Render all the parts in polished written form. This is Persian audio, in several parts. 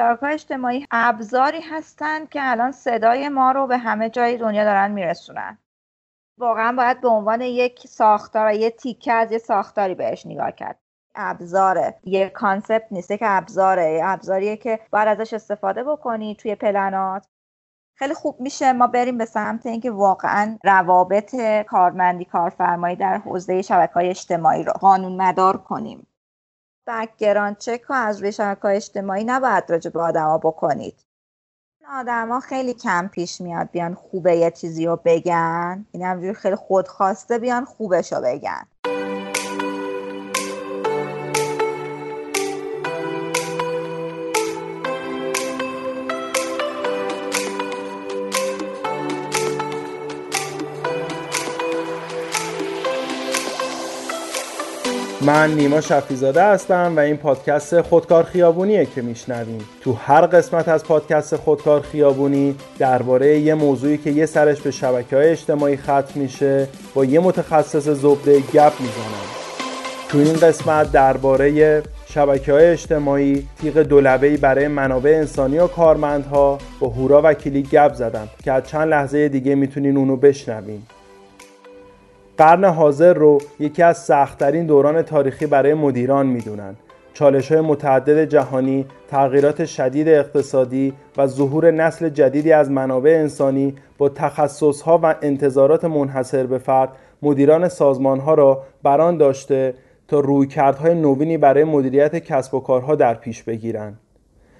شبکه‌های اجتماعی ابزاری هستن که الان صدای ما رو به همه جای دنیا دارن میرسونن. واقعا باید به عنوان یک ساختار، یک تیکه از یک ساختاری بهش نگاه کرد. ابزاره، یه کانسپت نیست که ابزاره، ابزاریه که باید ازش استفاده بکنی توی پلنات. خیلی خوب میشه ما بریم به سمت اینکه واقعا روابط کارمندی کارفرمایی در حوزه شبکه‌های اجتماعی رو قانونمدار کنیم. بک‌گراند چک رو از روی شبکه‌های اجتماعی نباید راجع به آدما بکنید. آدما خیلی کم پیش میاد بیان خوبه یه چیزی رو بگن، این همجوری خیلی خودخواسته بیان خوبش رو بگن. من نیما شفیزاده هستم و این پادکست خودکار خیابونیه که میشنویم. تو هر قسمت از پادکست خودکار خیابونی درباره یه موضوعی که یه سرش به شبکه‌های اجتماعی ختم میشه با یه متخصص زبده گپ میزنم. تو این قسمت درباره شبکه‌های اجتماعی تیغ دولبه‌ای برای منابع انسانی و کارمندها با هورا وکیلی گپ زدم که از چند لحظه دیگه میتونین اونو بشنوین. قرن حاضر رو یکی از سخت‌ترین دوران تاریخی برای مدیران میدونن. چالش‌های متعدد جهانی، تغییرات شدید اقتصادی و ظهور نسل جدیدی از منابع انسانی با تخصص‌ها و انتظارات منحصر به فرد، مدیران سازمان‌ها را بران داشته تا رویکردهای نوینی برای مدیریت کسب و کارها در پیش بگیرند.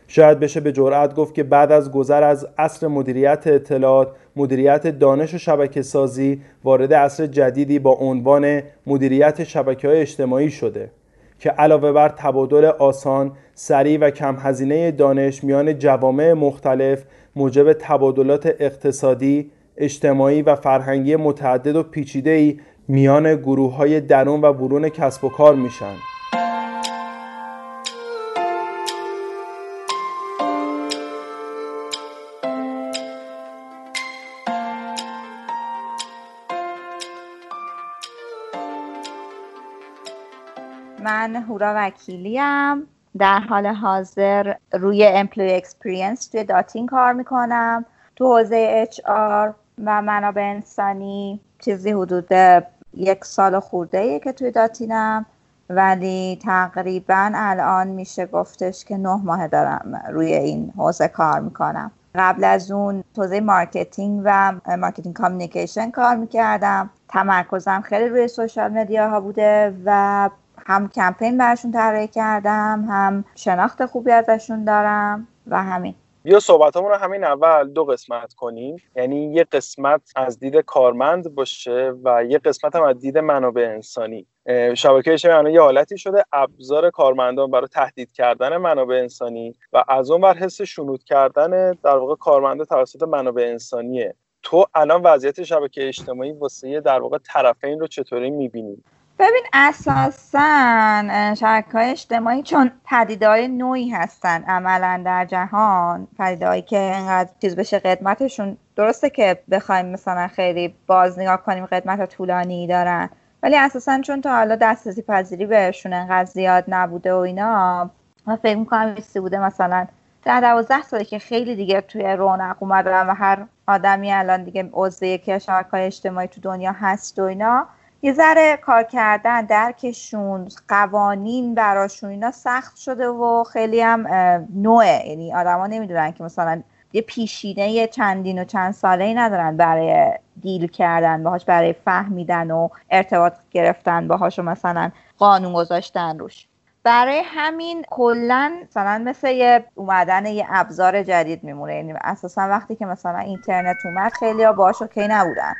شاید بشه به جرئت گفت که بعد از گذر از عصر مدیریت اطلاعات، مدیریت دانش و شبکه‌سازی وارد عصر جدیدی با عنوان مدیریت شبکه‌های اجتماعی شده که علاوه بر تبادل آسان، سریع و کم هزینه دانش میان جوامع مختلف، موجب تبادلات اقتصادی، اجتماعی و فرهنگی متعدد و پیچیده‌ای میان گروه‌های درون و برون کسب و کار میشن. من هورا وکیلیم، در حال حاضر روی امپلوی اکسپریانس توی داتین کار میکنم. تو حوزه HR و منابع انسانی چیزی حدود 1 سال خورده‌ایه که توی داتینم، ولی تقریبا الان میشه گفتش که 9 ماه دارم روی این حوزه کار میکنم. قبل از اون حوزه مارکتینگ و مارکتینگ کامیونیکیشن کار میکردم. تمرکزم خیلی روی سوشال مدیاها بوده و هم کمپین برشون طراحی کردم، هم شناخت خوبی ازشون دارم و همین. بیا صحبتامون رو همین اول 2 قسمت کنیم، یعنی 1 قسمت از دید کارمند باشه و 1 قسمت هم از دید منابع انسانی. شبکه اجتماعی یه حالتی شده ابزار کارمندان برای تهدید کردن منابع انسانی و از اون ور حس شنود کردن در واقع کارمند توسط منابع انسانیه. تو الان وضعیت شبکه اجتماعی واسه در واقع طرفین رو چطوری می‌بینی؟ ببین اساساً شبکه‌های اجتماعی چون پدیده‌های نوعی هستن عملاً در جهان، پدیده‌ای که اینقدر چیز بشه قدمتشون، درسته که بخوایم مثلا خیلی باز نگاه کنیم قدمت طولانی دارن، ولی اساساً چون تا حالا دسترسی پذیری بهشون انقدر زیاد نبوده و اینا، من فکر می‌کنم ایستی بوده مثلا در 12 سالی که خیلی دیگه توی رونق اومدن و هر آدمی الان دیگه عضو یکی از شبکه‌های اجتماعی تو دنیا هست و اینا، یه ذره کار کردن درکشون، قوانین براشون اینا سخت شده و خیلی هم نوعه، یعنی آدما نمیدونن که مثلا یه پیشینه یه چندین و چند ساله‌ای ندارن برای دیل کردن باهاش، برای فهمیدن و ارتباط گرفتن باهاش و مثلا قانون گذاشتن روش. برای همین کلا مثلا مثل اومدن یه ابزار جدید میمونه، یعنی اساسا وقتی که مثلا اینترنت اومد خیلی‌ها باهاش اوکی نبودن،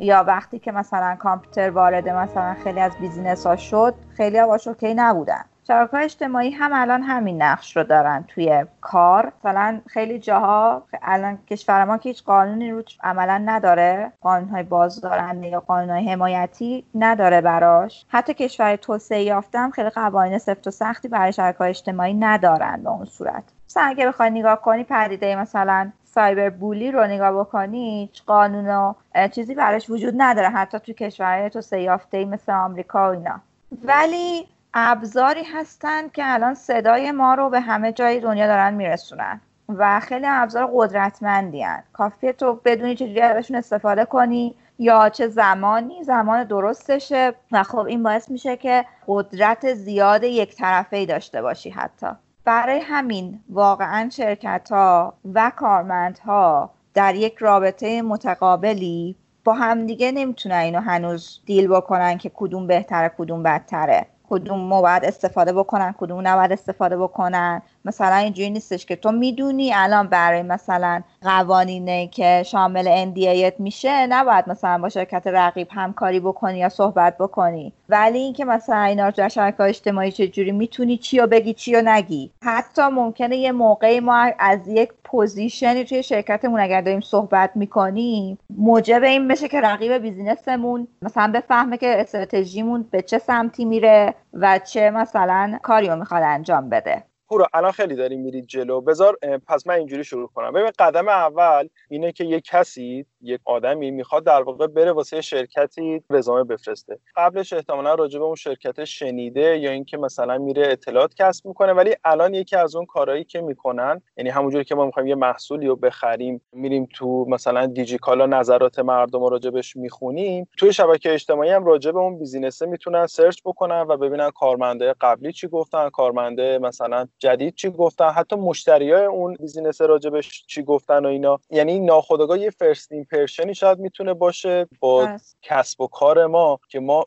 یا وقتی که مثلا کامپیوتر وارد مثلا خیلی از بیزینس ها شد خیلی ها باش اوکی نبودن. شبکه‌های اجتماعی هم الان همین نقش رو دارن توی کار. مثلا خیلی جاها الان کشور ما که هیچ قانونی رو عملا نداره، قانون‌های بازدارنده یا قانون‌های حمایتی نداره براش، حتی کشور توسعه یافته هم خیلی قوانین سفت و سختی برای شبکه‌های اجتماعی ندارن به اون صورت. مثلا اگه بخوای نگاه کنی پدیده مثلا سایبر بولی رو نگاه بکنی، قانون و چیزی براش وجود نداره حتی تو کشورهای توسعه یافته مثل آمریکا و اینا، ولی ابزاری هستن که الان صدای ما رو به همه جای دنیا دارن میرسونن و خیلی ابزار قدرتمندی هستن. کافیه تو بدونی چجوری ازشون استفاده کنی یا چه زمانی زمان درستشه و خب این باعث میشه که قدرت زیاد یک طرفه‌ای داشته باشی. حتی برای همین واقعا شرکت‌ها و کارمندها در یک رابطه متقابلی با همدیگه نمیتونن اینو هنوز دیل بکنن که کدوم بهتره کدوم بدتره، کدوم باید استفاده بکنن کدوم نباید استفاده بکنن. مثلا اینجوری نیستش که تو میدونی الان برای مثلا قوانینی که شامل NDA میشه نباید مثلا با شرکت رقیب همکاری بکنی یا صحبت بکنی، ولی اینکه مثلا اینا رو در شبکه‌های اجتماعی چجوری میتونی چی رو بگی چی رو نگی. حتی ممکنه یه موقعی ما از یک پوزیشنی توی شرکتمون اگر داریم صحبت میکنیم موجب این بشه که رقیب بیزینسمون مثلا بفهمه که استراتژیمون به چه سمتی میره و چه مثلا کاریو میخواد انجام بده. هورا الان خیلی داریم میرید جلو، بذار پس من اینجوری شروع کنم. ببین قدم اول اینه که یک کسی، یک آدمی میخواد در واقع بره واسه شرکتی رزومه بفرسته، قبلش احتمالاً راجع به اون شرکت شنیده یا اینکه مثلا میره اطلاعات کسب میکنه. ولی الان یکی از اون کارهایی که میکنن، یعنی همونجوری که ما میخوایم یه محصولی رو بخریم میریم تو مثلا دیجیکالا نظرات مردم رو راجعش میخونیم، توی شبکه اجتماعی هم راجع به اون بیزینسه میتونن سرچ بکنن و ببینن کارمنده قبلی چی گفتن، کارمنده مثلا جدید چی گفتن، حتی مشتریای اون بیزینس راجبش چی گفتن و اینا. یعنی ناخودآگاه یه فرست ایمپرشنی شاید میتونه باشه با کسب و کار ما که ما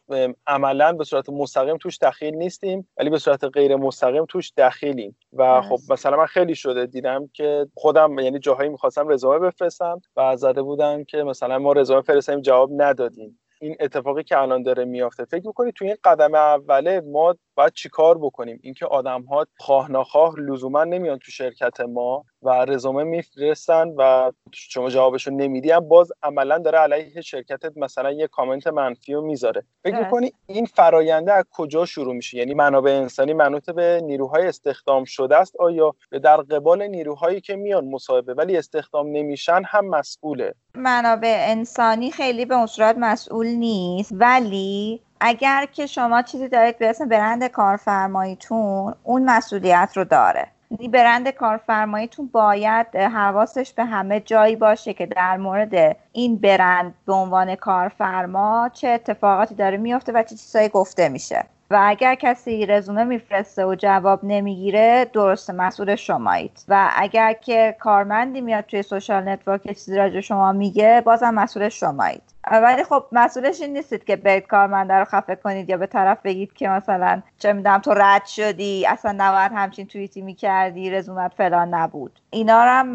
عملاً به صورت مستقیم توش دخیل نیستیم ولی به صورت غیر مستقیم توش دخیلیم. و خب مثلا من خیلی شده دیدم که خودم یعنی جاهایی می‌خواستم رزومه بفرستم و زده بودم که مثلا ما رزومه فرستیم جواب ندادیم. این اتفاقی که الان داره میافته، فکر میکنی توی این قدم اوله ما باید چی کار بکنیم؟ اینکه آدم‌ها خواه نخواه لزوما نمیان تو شرکت ما و رزومه میفرستن و شما جوابشو نمیدی، هم باز عملا داره علیه شرکتت مثلا یه کامنت منفی رو میذاره. فکر میکنی این فراینده از کجا شروع میشه؟ یعنی منابع انسانی منوط به نیروهای استخدام شده است؟ آیا در قبال نیروهایی که میان مصاحبه ولی استخدام نمیشن هم مسئوله؟ منابع انسانی خیلی به اون صورت مسئول نیست، ولی اگر که شما چیزی دارید به اسم برند کارفرماییتون، اون مسئولیت رو داره. این برند کارفرمایی تون باید حواسش به همه جایی باشه که در مورد این برند به عنوان کارفرما چه اتفاقاتی داره میفته و چه چیزایی گفته میشه. و اگر کسی رزومه میفرسته و جواب نمیگیره، درست مسئول شمایید. و اگر که کارمندی میاد توی سوشال نتورک چیزی راجع شما میگه، بازم مسئول شمایید. ولی خب مسئولش این نیستید که برید کارمنده رو خفه کنید یا به طرف بگید که مثلا چه میدونم تو رد شدی، اصلا نباید همچین توییتی میکردی، رزومت فلان نبود. اینا رو هم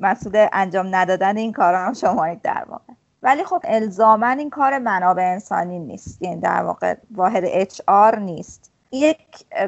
مسئول انجام ندادن این کارا هم شمایید در واقع. ولی خب الزاماً این کار منابع انسانی نیست، یعنی در واقع واحد HR نیست. یک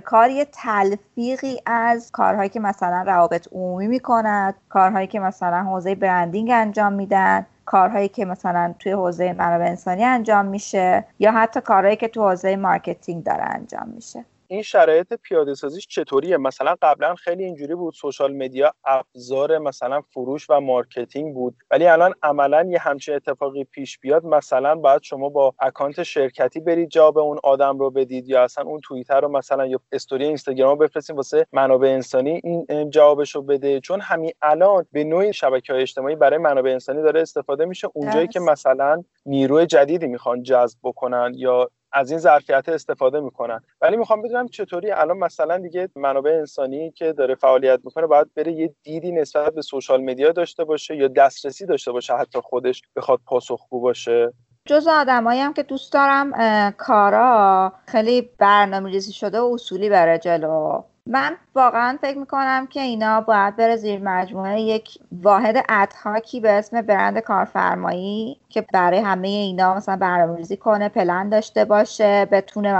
کاری تلفیقی از کارهایی که مثلا روابط عمومی میکنند، کارهایی که مثلا حوزه برندینگ انجام میدن، کارهایی که مثلا توی حوزه منابع انسانی انجام میشه یا حتی کارهایی که تو حوزه مارکتینگ داره انجام میشه. این شرایط پیاده سازیش چطوریه؟ مثلا قبلا خیلی اینجوری بود، سوشال مدیا ابزار مثلا فروش و مارکتینگ بود، ولی الان عملا یه همچین اتفاقی پیش بیاد مثلا باید شما با اکانت شرکتی برید جواب اون آدم رو بدید یا اصلا اون توییتر رو مثلا یا استوری اینستاگرام رو بفرستین واسه منابع انسانی این جوابش رو بده، چون همین الان به نوعی شبکه‌های اجتماعی برای منابع انسانی داره استفاده میشه اونجایی که مثلا نیروی جدیدی میخوان جذب بکنن یا از این ظرفیت استفاده میکنن. ولی میخوام بدونم چطوری الان مثلا دیگه منابع انسانی که داره فعالیت میکنه باید بره یه دیدی نسبت به سوشال مدیا داشته باشه یا دسترسی داشته باشه، حتی خودش بخواد پاسخگو باشه. جز آدمایی هم که دوست دارم کارا خیلی برنامه‌ریزی شده و اصولی بره جلو، من واقعا فکر میکنم که اینا باید بره زیر مجموعه یک واحد ادهاکی به اسم برند کارفرمایی که برای همه اینا مثلا برنامه‌ریزی کنه، پلن داشته باشه، بتونه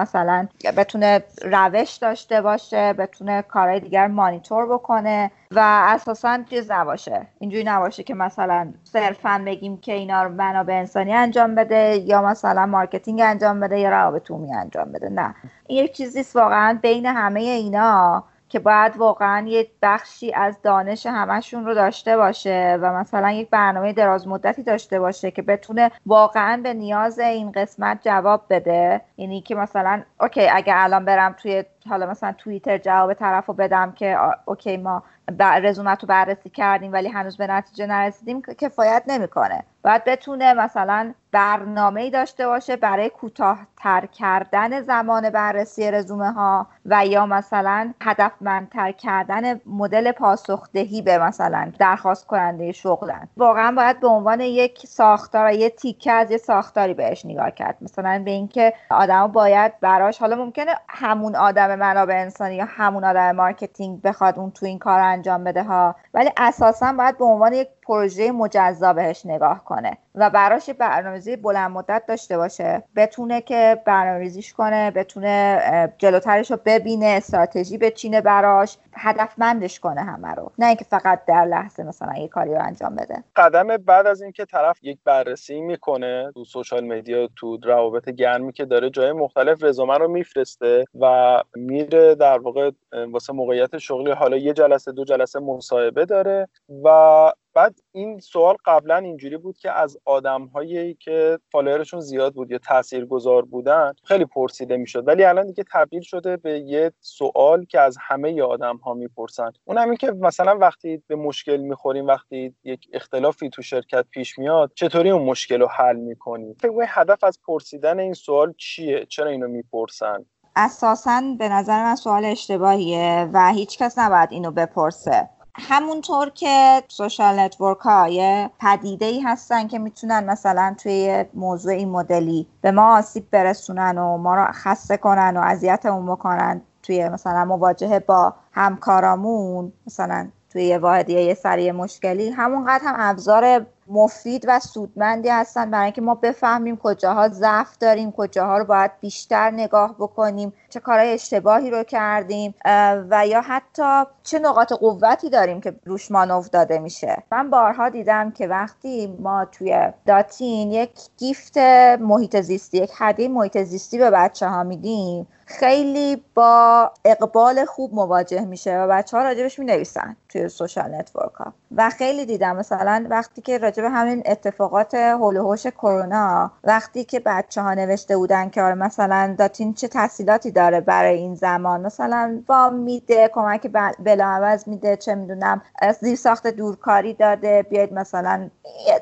روش داشته باشه، بتونه کارهای دیگر مانیتور بکنه و اساساً چیز نباشه. اینجوری نباشه که مثلا صرفاً بگیم که اینا رو منابع انسانی انجام بده یا مثلا مارکتینگ انجام بده یا روابط عمومی انجام بده. نه، این یک چیزیه واقعاً بین همه اینا که باید واقعا یه بخشی از دانش همشون رو داشته باشه و مثلا یک برنامه دراز مدتی داشته باشه که بتونه واقعا به نیاز این قسمت جواب بده. یعنی که مثلا اوکی اگه الان برم توی حالا مثلا توییتر جواب طرفو بدم که اوکی ما رزومتو بررسی کردیم ولی هنوز به نتیجه نرسیدیم، کفایت نمیکنه. باید بتونه مثلا برنامه‌ای داشته باشه برای کوتاه‌تر کردن زمان بررسی رزومه ها و یا مثلا هدفمندتر کردن مدل پاسخدهی به مثلا درخواست کننده شغلن. واقعا باید به عنوان یک ساختار، یه تیکه از یه ساختاری بهش نگاه کرد، مثلا به اینکه آدمو باید براش، حالا ممکنه همون آدم منابع انسانی یا همون آدم مارکتینگ بخواد اون تو این کار انجام بده ها، ولی اساسا باید به عنوان یک پروژه مجزا بهش نگاه کنه و براش برنامه‌ریزی بلند مدت داشته باشه، بتونه که برنامه‌ریزیش کنه، بتونه جلوترش رو ببینه، استراتژی بچینه براش، هدفمندش کنه همه رو، نه اینکه فقط در لحظه مثلا یه کاری رو انجام بده. قدم بعد از اینکه طرف یک بررسی میکنه تو سوشال مدیا، تو روابط گرمی که داره، جای مختلف رزومه رو میفرسته و میره در واقع واسه موقعیت شغلی، حالا یه جلسه دو جلسه مصاحبه داره. و بعد این سوال قبلا اینجوری بود که از آدم‌هایی که فالوورشون زیاد بود یا تاثیرگذار بودن خیلی پرسیده میشد، ولی الان دیگه تبدیل شده به یه سوال که از همه آدم‌ها میپرسن. اون همین که مثلا وقتی به مشکل میخوریم، وقتی یک اختلافی تو شرکت پیش میاد، چطوری اون مشکل رو حل میکنیم؟ فکر کنید هدف از پرسیدن این سوال چیه؟ چرا اینو میپرسن؟ اساساً به نظر من سوال اشتباهیه و هیچکس نباید اینو بپرسه. همونطور که سوشال نتورک ها یه پدیده‌ای هستن که میتونن مثلا توی موضوع این مدلی به ما آسیب برسونن و ما رو خسته کنن و اذیتمون بکنن توی مثلا مواجهه با همکارامون، مثلا توی یه واحدیه یه سری مشکلی، همونقدر هم ابزار مفید و سودمندی هستن برای اینکه ما بفهمیم کجاها ضعف داریم، کجاها رو باید بیشتر نگاه بکنیم، چه کارهای اشتباهی رو کردیم و یا حتی چه نقاط قوتی داریم که روش مانور داده میشه. من بارها دیدم که وقتی ما توی داتین یک گیفت محیط زیستی، یک هدیه محیط زیستی به بچه‌ها میدیم، خیلی با اقبال خوب مواجه میشه و بچه‌ها راجبش مینویسن توی سوشال نتورک‌ها. و خیلی دیدم مثلا وقتی که راجب همین اتفاقات هول و هوش کرونا، وقتی که بچه‌ها نوشته بودن که آره مثلا داتین چه تسهیلاتی داره برای این زمان، مثلا وام میده، کمک بلاعوض میده، چه میدونم زیرساخت دورکاری داده، بیاید مثلا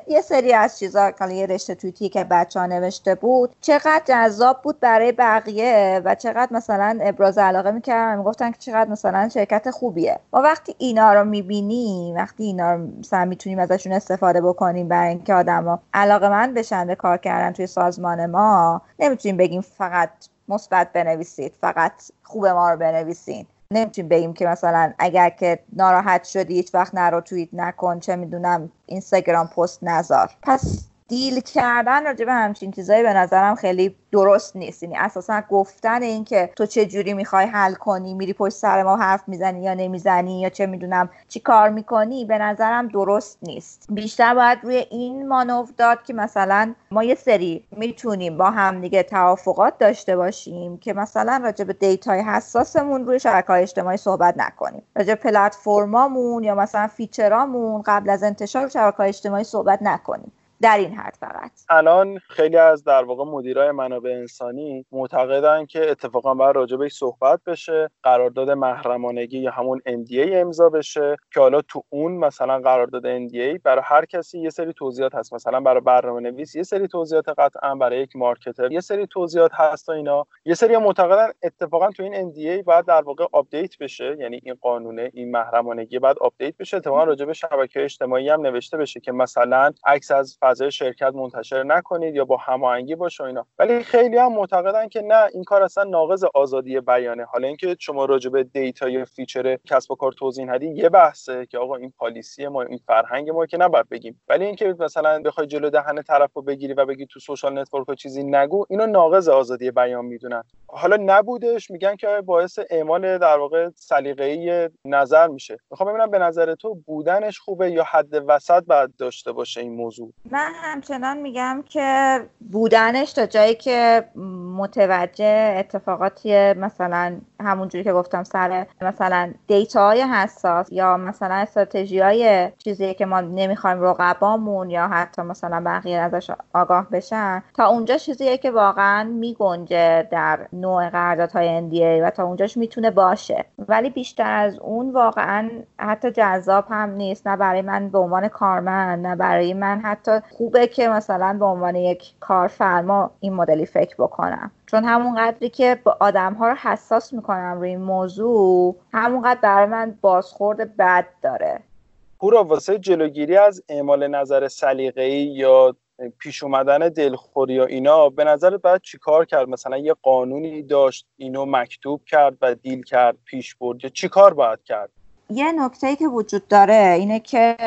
یه سری از چیزا، یه رشته توییتی که بچه‌ها نوشته بود چقدر جذاب بود برای بقیه و چقدر مثلا ابراز علاقه میکردن، میگفتن که چقدر مثلا شرکت خوبیه. ما وقتی اینا رو میبینیم، وقتی اینا رو مثلا میتونیم ازشون استفاده بکنیم برای اینکه آدما علاقه‌مند بشن به کار کردن توی سازمان ما، نمیتونیم بگیم فقط مثبت بنویسید، فقط خوب ما رو بنویسین. نمیتونیم بگیم که مثلا اگر که ناراحت شدی هیچ وقت نرو توییت نکن، چه میدونم اینستاگرام پست نذار. پس دیل کردن راجع به همچین چیزایی به نظرم خیلی درست نیست. یعنی اساسا گفتن این که تو چه جوری میخوای حل کنی، میری پشت سر ما حرف میزنی یا نمیزنی یا چه میدونم چی کار میکنی، به نظرم درست نیست. بیشتر باید روی این مانور داد که مثلا ما یه سری میتونیم با هم دیگه توافقات داشته باشیم که مثلا راجع به دیتای حساسمون روی شبکه‌های اجتماعی صحبت نکنیم، راجع به پلتفرمامون یا مثلا فیچرامون قبل از انتشار شبکه‌های اجتماعی صحبت نکنیم. در این حد فقط الان خیلی از در واقع مدیرای منابع انسانی معتقدن که اتفاقا باید راجع بهش صحبت بشه، قرارداد محرمانگی یا همون NDA امضا بشه که حالا تو اون مثلا قرارداد NDA برای هر کسی یه سری توضیحات هست، مثلا برای برنامه‌نویس یه سری توضیحات، قطعا برای یک مارکتر یه سری توضیحات هست و اینا. یه سری معتقدن اتفاقا تو این NDA باید در واقع آپدیت بشه، یعنی این قانونه، این محرمانگی باید آپدیت بشه، اتفاقا راجع به شبکه‌های اجتماعی هم نوشته بشه که مثلا عکس از فضای شرکت منتشر نکنید یا با هماهنگی باشه اینا. ولی خیلی هم معتقدن که نه، این کار اصلا ناقض آزادی بیانه. حالا اینکه شما راجع به دیتا یا فیچر کسب و کار توضیح ندی یه بحثه که آقا این پالیسی ما، این فرهنگ ما که نباید بگیم، ولی اینکه مثلا بخوای جلو دهن طرفو بگیری و بگی تو سوشال نتورک چیزی نگو، اینو ناقض آزادی بیان میدونن. حالا نبودش میگن که باعث اعمال در واقع سلیقه‌ای نظر میشه. میخوام ببینم به نظر تو بودنش خوبه یا حد وسط بعد داشته باشه این موضوع؟ من همچنان میگم که بودنش تا جایی که متوجه اتفاقاتی مثلا همونجوری که گفتم سر مثلا دیتاهای حساس یا مثلا استراتژیهای چیزی که ما نمیخوایم رقبامون یا حتی مثلا بقیه ازش آگاه بشن، تا اونجا چیزیه که واقعا میگنجه در نوع قراردادهای NDA و تا اونجاش میتونه باشه، ولی بیشتر از اون واقعا حتی جذاب هم نیست، نه برای من به عنوان کارمند، نه برای من حتی خوبه که مثلا به عنوان یک کارفرما این مدلی فکر بکنم، چون همون قدری که آدم‌ها رو حساس میکنم روی این موضوع، همون قدر برای من بازخورد بد داره. هورا، واسه جلوگیری از اعمال نظر سلیقه‌ای یا پیش اومدن دلخوری یا اینا، به نظرت باید چی کار کرد؟ مثلا یه قانونی داشت، اینو مکتوب کرد و دیل کرد، پیش برد، یا چی کار باید کرد؟ یه نکته‌ای که وجود داره اینه که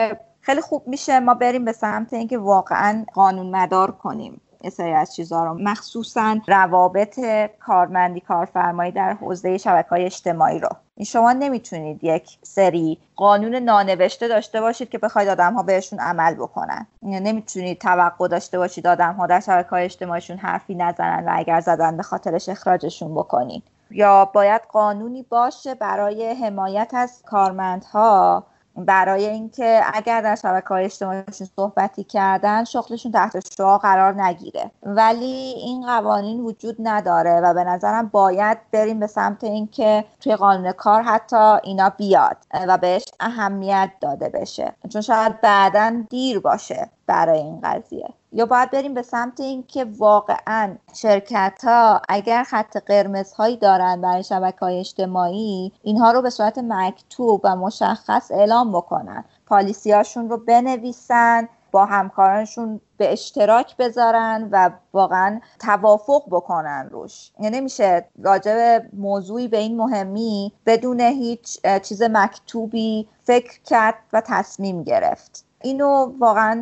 خیلی خوب میشه ما بریم به سمت اینکه واقعاً قانون مدار کنیم یه سری از چیزها رو، مخصوصاً روابط کارمندی کارفرمایی در حوزه شبکه‌های اجتماعی رو. این شما نمیتونید یک سری قانون نانوشته داشته باشید که بخواید آدم‌ها بهشون عمل بکنن. نمیتونید توقع داشته باشید آدم‌ها در شبکه‌های اجتماعیشون حرفی نزنن و اگر زدن به خاطرش اخراجشون بکنید. یا باید قانونی باشه برای حمایت از کارمندها، برای اینکه اگر در شبکه‌های اجتماعیشون صحبتی کردن شغلشون تحت شعاع قرار نگیره، ولی این قوانین وجود نداره و به نظرم باید بریم به سمت اینکه توی قانون کار حتی اینا بیاد و بهش اهمیت داده بشه، چون شاید بعداً دیر باشه برای این قضیه. یا باید بریم به سمت اینکه واقعاً شرکت‌ها اگر خط قرمزهایی دارن برای شبکه‌های اجتماعی، اینها رو به صورت مکتوب و مشخص اعلام بکنن، پالیسی‌هاشون رو بنویسن، با همکارانشون به اشتراک بذارن و واقعا توافق بکنن روش. یعنی نمیشه راجع به موضوعی به این مهمی بدون هیچ چیز مکتوبی فکر کرد و تصمیم گرفت. اینو واقعا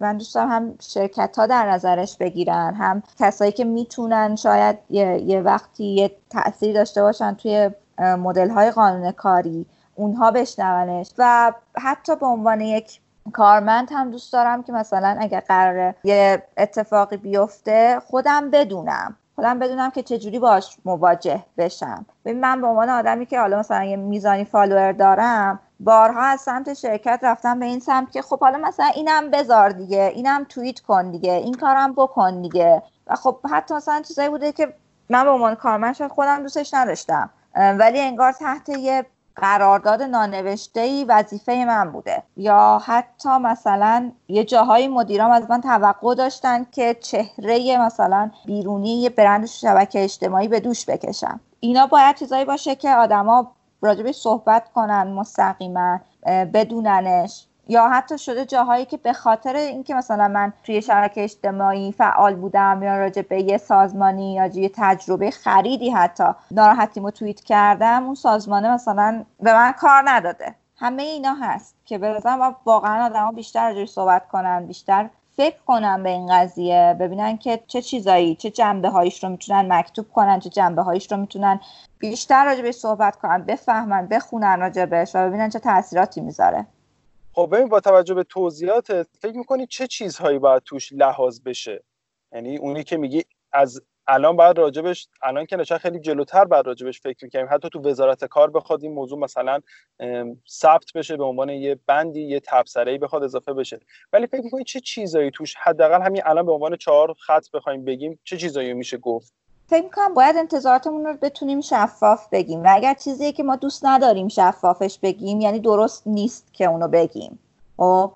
من دوست دارم هم شرکت ها در نظرش بگیرن، هم کسایی که میتونن شاید یه وقتی یه تأثیر داشته باشن توی مدل های قانون کاری، اونها بشنونش. و حتی به عنوان یک کارمند هم دوست دارم که مثلا اگر قراره یه اتفاقی بیفته خودم بدونم که چجوری باش مواجه بشم. ببین من به عنوان آدمی که حالا مثلا یه میزانی فالوور دارم، بارها از سمت شرکت رفتم به این سمت که خب حالا مثلا اینم بذار دیگه، اینم توییت کن دیگه، این کارم بکن دیگه. و خب حتی مثلا چیزایی بوده که من به عنوان کارمند شاید خودم دوستش نداشتم، ولی انگار تحت یه قرارداد نانوشته‌ای وظیفه من بوده. یا حتی مثلا یه جاهای مدیرام از من توقع داشتن که چهره مثلا بیرونی یه برند شبکه اجتماعی به دوش بکشم. اینا باید چیزایی باشه که آدما راجبش صحبت کنن، مستقیما بدوننش. یا حتی شده جاهایی که به خاطر اینکه مثلا من توی شبکه اجتماعی فعال بودم یا راجع به یه سازمانی یا یه تجربه خریدی حتی ناراحتیمو توییت کردم، اون سازمانه مثلا به من کار نداده. همه اینا هست که بذارم واقعا آدما بیشتر راجعش صحبت کنن، بیشتر فکر کنن به این قضیه، ببینن که چه چیزایی، چه جنبه‌هایش رو میتونن مکتوب کنن، چه جنبه‌هایش رو میتونن بیشتر راجعش صحبت کنن، بفهمن، بخونن راجعش و ببینن چه تأثیراتی میذاره. خب با توجه به توضیحاتت فکر میکنی چه چیزهایی باید توش لحاظ بشه؟ یعنی اونی که میگی از الان باید راجبش، الان که نشان خیلی جلوتر باید راجبش فکر میکنیم، حتی تو وزارت کار بخواد این موضوع مثلا ثبت بشه به عنوان یه بندی، یه تبصره‌ای بخواد اضافه بشه، ولی فکر میکنی چه چیزهایی توش حداقل همین الان به عنوان 4 خط بخوایم بگیم چه چیزایی میشه گفت؟ فکر می‌کنم باید انتظاراتمون رو بتونیم شفاف بگیم و اگر چیزیه که ما دوست نداریم شفافش بگیم، یعنی درست نیست که اونو بگیم. خب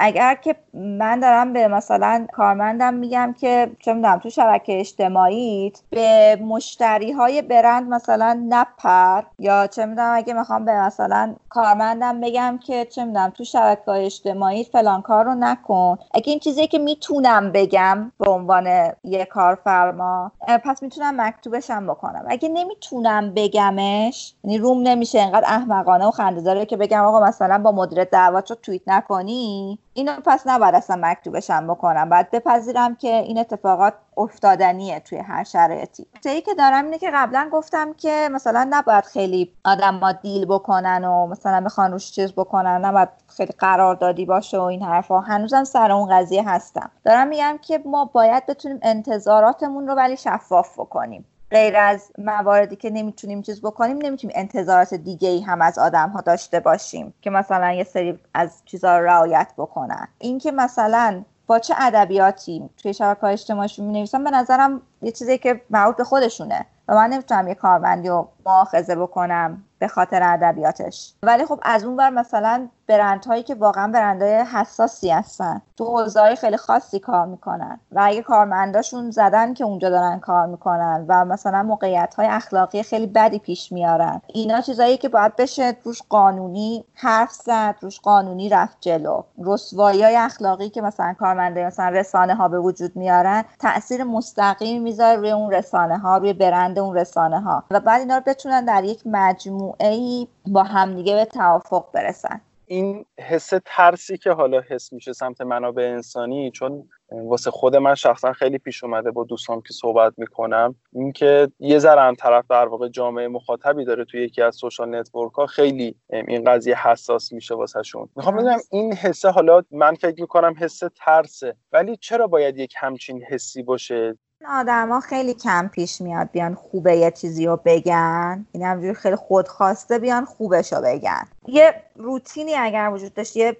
اگر که من دارم به مثلا کارمندم میگم که چه می‌دونم تو شبکه اجتماعیت به مشتری‌های برند مثلا نپر، یا چه می‌دونم اگه می‌خوام به مثلا کارمندم بگم که چه می‌دونم تو شبکه‌های اجتماعی فلان کارو نکن، اگه این چیزیه که میتونم بگم به عنوان یه کارفرما، پس میتونم مکتوبشم بکنم. اگه نمیتونم بگمش، یعنی روم نمیشه، انقدر احمقانه و خنده‌داره که بگم آقا مثلا با مدیر دعوات رو توییت نکنی، اینو پس نباید اصلا مکتوبشم بکنم، باید بپذیرم که این اتفاقات افتادنیه توی هر شرایطی. چیزی که دارم اینه که قبلا گفتم که مثلا نباید خیلی آدم‌ها دیل بکنن و مثلا میخوان روش چیز بکنن، نباید خیلی قراردادی باشه و این حرفا. هنوزم سر اون قضیه هستم. دارم میگم که ما باید بتونیم انتظاراتمون رو ولی شفاف بکنیم. غیر از مواردی که نمیتونیم چیز بکنیم، نمیتونیم انتظارات دیگه‌ای هم از آدم‌ها داشته باشیم که مثلا یه سری از چیزا رو رعایت بکنن. این که مثلا با چه ادبیاتی توی شبکه‌های اجتماعی می‌نویسن، به نظرم یه چیزی که مربوط به خودشونه و من نمیتونم یه کارمندی رو مؤاخذه بکنم به خاطر ادبیاتش. ولی خب از اون ور مثلا برندهایی که واقعا برندهای حساسی هستن، تو حوزه‌های خیلی خاصی کار میکنن و اگه کارمنداشون زدن که اونجا دارن کار میکنن و مثلا موقعیت‌های اخلاقی خیلی بدی پیش میارن، اینا چیزایی که باید بشه روش قانونی حرف زد، روش قانونی رفت جلو. رسوایی‌های اخلاقی که مثلا کارمندای مثلا رسانه‌ها به وجود میارن، تأثیر مستقیم میذاره روی اون رسانه‌ها، روی برند اون رسانه‌ها و بعد اینا رو بتونن در یک مجموعه‌ای با همدیگه به توافق برسن. این حس ترسی که حالا حس میشه سمت منابع انسانی، چون واسه خود من شخصا خیلی پیش اومده با دوستام که صحبت میکنم، این که یه ذره هم طرف در واقع جامعه مخاطبی داره توی یکی از سوشال نتورک ها، خیلی این قضیه حساس میشه واسه شون. میخوام بدونم این حسه، حالا من فکر میکنم حسه ترسه، ولی چرا باید یک همچین حسی باشه؟ آدم ها خیلی کم پیش میاد بیان خوبه یه چیزی رو بگن، این همجوری خیلی خودخواسته بیان خوبش رو بگن. یه روتینی اگر وجود داشته، یه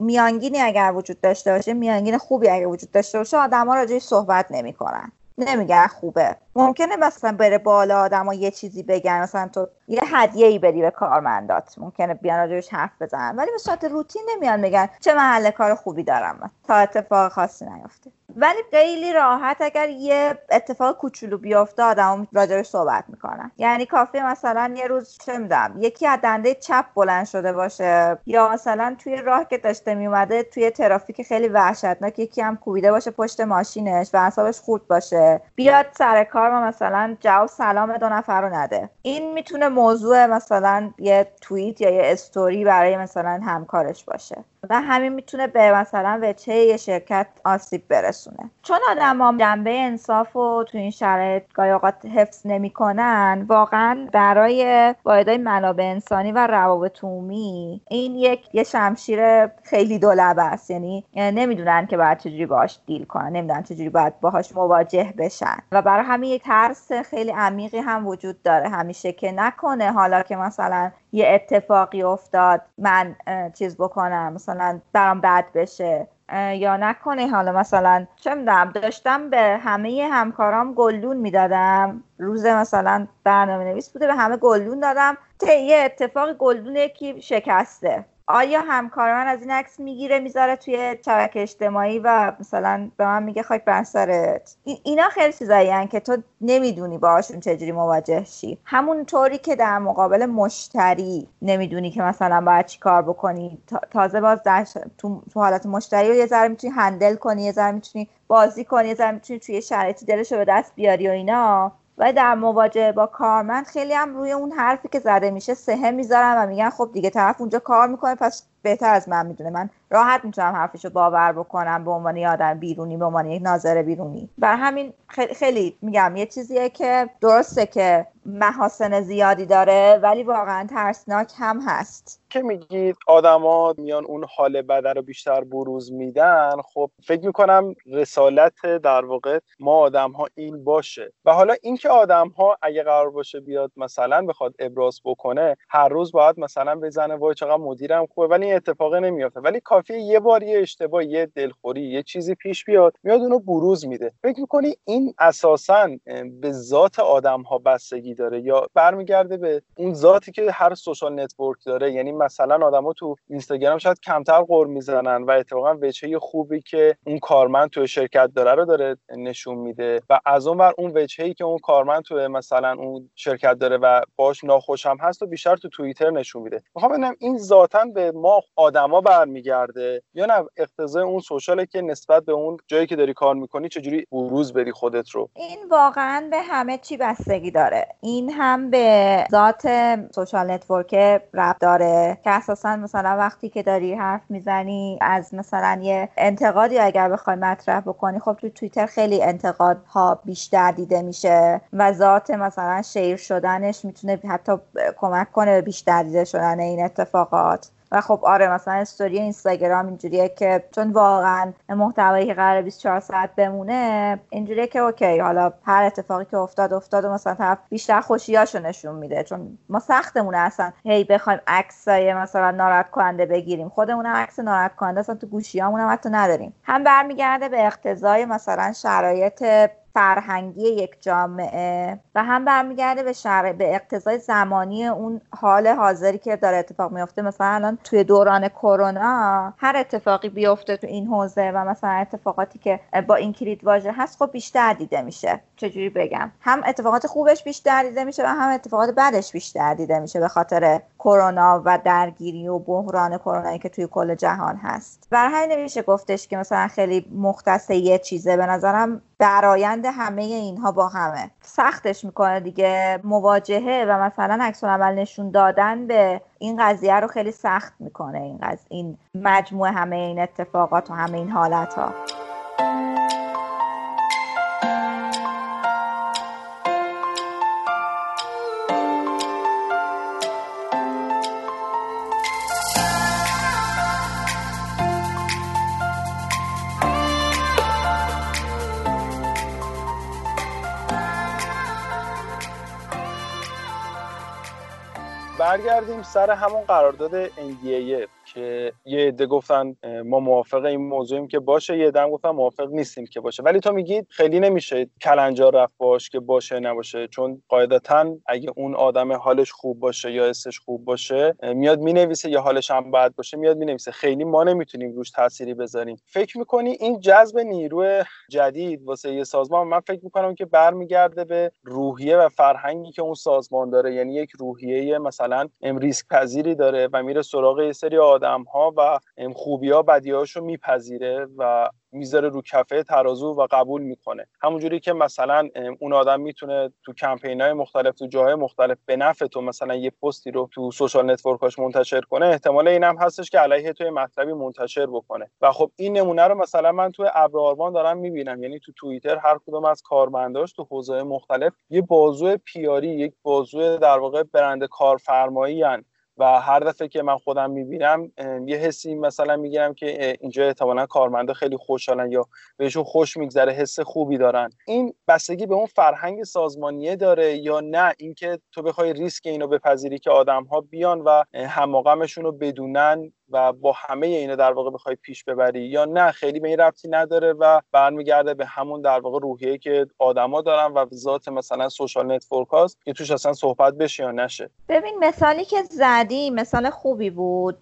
میانگینی اگر وجود داشته باشه، میانگین خوبی اگر وجود داشته باشه، آدم ها راجعش صحبت نمی کنن، نمیگن خوبه. ممکنه مثلا بره بالا آدم ها یه چیزی بگن، مثلا تو یه هدیه‌ای بدی به کارمندات، ممکنه بیان راجعش حرف بزنن، ولی به صورت روتین نمیان بگن چه محل کار خوبی دارم من، تا اتفاق خاصی نیفته. ولی خیلی راحت اگر یه اتفاق کوچولو بیفته، آدم راجعش صحبت میکنن. یعنی کافیه مثلا یه روز چه میدونم یکی از دنده چپ بلند شده باشه، یا مثلا توی راه که داشته میومده توی ترافیک خیلی وحشتناک یکی هم کوبیده باشه پشت ماشینش و اعصابش خورد باشه، بیاد سر کار و مثلا جواب سلام دو نفر رو نده. این میتونه موضوع مثلا یه توییت یا یه استوری برای مثلا همکارش باشه و همین میتونه به مثلا وجهه یه شرکت آسیب برسونه. چون آدم‌ها جنبه انصاف رو تو این شرایط گاهی اوقات حفظ نمی‌کنن، واقعا برای واحدهای منابع انسانی و روابط عمومی این یه شمشیر خیلی دولبه است. یعنی نمیدونن که باید چجوری باهاش دیل کنن، نمیدونن چجوری باید باهاش مواجه بشن و برای همین یک ترس خیلی عمیقی هم وجود داره همیشه که نکنه حالا که مثلا یه اتفاقی افتاد من چیز بکنم، مثلا برام بد بشه، یا نکنه حالا مثلا چه میدونم داشتم به همه همکارام گلدون میدادم، روز مثلا برنامه نویس بوده به همه گلدون دادم، یه اتفاق گلدون یکی شکسته، آیا همکار من از این عکس میگیره میذاره توی شبکه اجتماعی و مثلا به من میگه خاک بر سرت؟ اینا خیلی چیزایی هستن که تو نمیدونی باهاشون چجوری مواجه شی، همون طوری که در مقابل مشتری نمیدونی که مثلا باید چی کار بکنی. تازه باز تو حالت مشتری رو یه ذره میتونی هندل کنی، یه ذره میتونی بازی کنی، یه ذره میتونی توی شرایطی دلشو به دست بیاری و اینا، و در مواجهه با کارمند خیلی هم روی اون حرفی که زده میشه سهم میذارن و میگن خب دیگه طرف اونجا کار میکنه پس بهتر از من میدونه، من راحت میتونم حرفشو باور بکنم به عنوان یه آدم بیرونی، به عنوان یک ناظر بیرونی. بر همین خیلی میگم یه چیزیه که درسته که محاسن زیادی داره ولی واقعا ترسناک هم هست. که میگید آدما میان اون حال بد رو بیشتر بروز میدن، خب فکر میکنم رسالت در واقع ما آدم‌ها این باشه. و حالا اینکه آدم‌ها اگه قرار باشه بیاد مثلا بخواد ابراز بکنه، هر روز باید مثلا بزنه وای چقدر مدیرم خوبه، ولی این اتفاق نمیافته. ولی کافیه یه بار یه اشتباه، یه دلخوری، یه چیزی پیش بیاد اونو بروز میده. فکر میکنی این اساساً به ذات آدم‌ها بستگی داره یا برمیگرده به اون ذاتی که هر سوشال نتورک داره؟ یعنی مثلا آدما تو اینستاگرام شاید کمتر غر میزنن و اتفاقا وجهه خوبی که اون کارمند تو شرکت داره رو داره نشون میده، و از اونور اون وجهه‌ای که اون کارمند تو مثلا اون شرکت داره و باهاش ناخوشم هست و بیشتر تو توییتر نشون میده. میخوام ببینم این ذاتاً به ما آدما برمیگرده کرده یا نه اقتضای اون سوشاله که نسبت به اون جایی که داری کار میکنی چجوری بروز بدی خودت رو. این واقعا به همه چی بستگی داره. این هم به ذات سوشال نتورک ربط داره که اساسا مثلا وقتی که داری حرف میزنی از مثلا یه انتقادی اگر بخوای مطرح بکنی، خب تو توییتر خیلی انتقادها بیشتر دیده میشه و ذات مثلا شیر شدنش میتونه حتی کمک کنه به بیشتر دیده شدن این اتفاقات. و خب آره مثلا استوری اینستاگرام اینجوریه که چون واقعا محتوایی که قراره 24 ساعت بمونه اینجوریه که اوکی حالا هر اتفاقی که افتاد و مثلا طرف بیشتر خوشیاشو نشون میده، چون ما سختمونه اصلا هی بخوایم عکسای مثلا ناراحت کننده بگیریم، خودمون هم عکس ناراحت کننده اصلا تو گوشیامون هم حتی نداریم. هم برمیگرده به اقتضای مثلا شرایط فرهنگی یک جامعه و هم برمیگرده به اقتضای زمانی اون حال حاضری که داره اتفاق میفته. مثلا الان توی دوران کرونا هر اتفاقی بیفته تو این حوزه و مثلا اتفاقاتی که با این کلید واژه هست خب بیشتر دیده میشه. چجوری بگم، هم اتفاقات خوبش بیشتر دیده میشه و هم اتفاقات بدش بیشتر دیده میشه به خاطر کرونا و درگیری و بحران کرونایی که توی کل جهان هست. بر همین نمیشه گفتش که مثلا خیلی مختص یه چیزه. به نظرم برآیند همه اینها با همه سختش میکنه دیگه. مواجهه و مثلا عکس العمل نشون دادن به این قضیه رو خیلی سخت میکنه. این مجموعه همه این اتفاقات و همه این حالت ها. برگردیم سر همون قرارداد NDA که یه عده گفتن ما موافق این موضوعیم که باشه، یه عده هم گفتن موافق نیستیم که باشه. ولی تو میگید خیلی نمیشه کلنجار رفت باش که باشه نباشه، چون قاعدتاً اگه اون آدم حالش خوب باشه یا حسش خوب باشه میاد مینویسه، یا حالش هم بد باشه میاد مینویسه. خیلی ما نمیتونیم روش تأثیری بذاریم. فکر میکنی این جذب نیروی جدید واسه یه سازمان، من فکر میکنم که برمیگرده به روحیه و فرهنگی که اون سازمان داره. یعنی یک روحیه مثلا ریسک پذیری داره و میره سراغ یه سری آدم‌ها و خوبی‌ها بدی‌هاشو میپذیره و میذاره رو کفه ترازو و قبول میکنه. همونجوری که مثلا اون آدم میتونه تو کمپین‌های مختلف تو جاهای مختلف به نفع تو مثلا یه پستی رو تو سوشال نتورکاش منتشر کنه، احتمال اینم هستش که علیه تو یه مطلبی منتشر بکنه. و خب این نمونه رو مثلا من تو ابراروان دارم میبینم. یعنی تو توییتر هر کدوم از کارمنداش تو حوزه‌های مختلف یه بازوی پیاری، یک بازوی در واقع برند کارفرمایی ان و هر دفعه که من خودم میبینم یه حسی مثلا میگیرم که اینجا احتمالاً کارمندا خیلی خوشحالن یا بهشون خوش میگذره، حس خوبی دارن. این بستگی به اون فرهنگ سازمانیه داره یا نه اینکه تو بخوای ریسک اینو بپذیری که آدم‌ها بیان و هماغمشون رو بدونن و با همه اینا در واقع بخوای پیش ببری، یا نه خیلی به این ربطی نداره و برمیگرده به همون در واقع روحیه‌ای که آدما دارن و ذات مثلا سوشال نتورک هاست که توش اصلا صحبت بشه یا نشه. ببین مثالی که زدی مثال خوبی بود،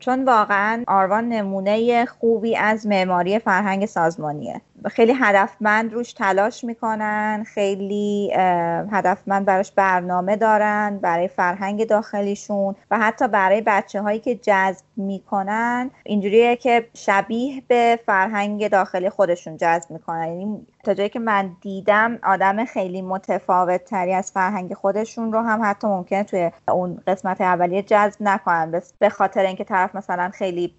چون واقعا آروان نمونه خوبی از معماری فرهنگ سازمانیه. خیلی هدفمند روش تلاش میکنن، خیلی هدفمند براش برنامه دارن برای فرهنگ داخلیشون و حتی برای بچه‌هایی که جذب میکنن اینجوریه که شبیه به فرهنگ داخلی خودشون جذب میکنن. یعنی تا جایی که من دیدم آدم خیلی متفاوت تری از فرهنگ خودشون رو هم حتی ممکنه توی اون قسمت اولیه جذب نکنن، به خاطر اینکه طرف مثلا خیلی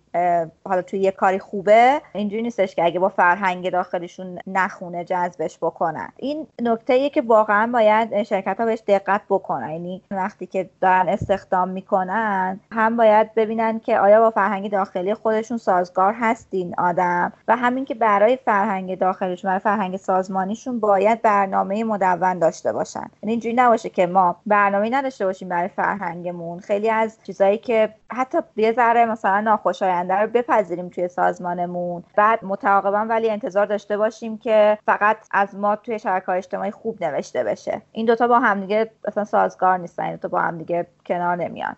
حالا توی یه کاری خوبه. اینجوری نیستش که اگه با فرهنگ داخلیشون نخونه جذبش بکنن. این نکته‌ایه که واقعا باید شرکت‌ها بهش دقت بکنن. یعنی وقتی که دارن استخدام میکنن هم باید ببینن که آیا با فرهنگ داخلی خودشون سازگار هست این آدم، و همین که برای فرهنگ داخلیشون برای فرهنگ سازمانیشون باید برنامه مدون داشته باشن. یعنی اینجوری نباشه که ما برنامه‌ای نداشته باشیم برای فرهنگمون. خیلی از چیزایی که حتی یه ذره مثلا ناخوشایند رو بپذیریم توی سازمانمون، بعد متعاقبا ولی انتظار داشته باشیم که فقط از ما توی شبکه‌های اجتماعی خوب نوشته بشه. این دوتا با هم دیگه اصلا سازگار نیستن، این دوتا با هم دیگه کنار نمیان.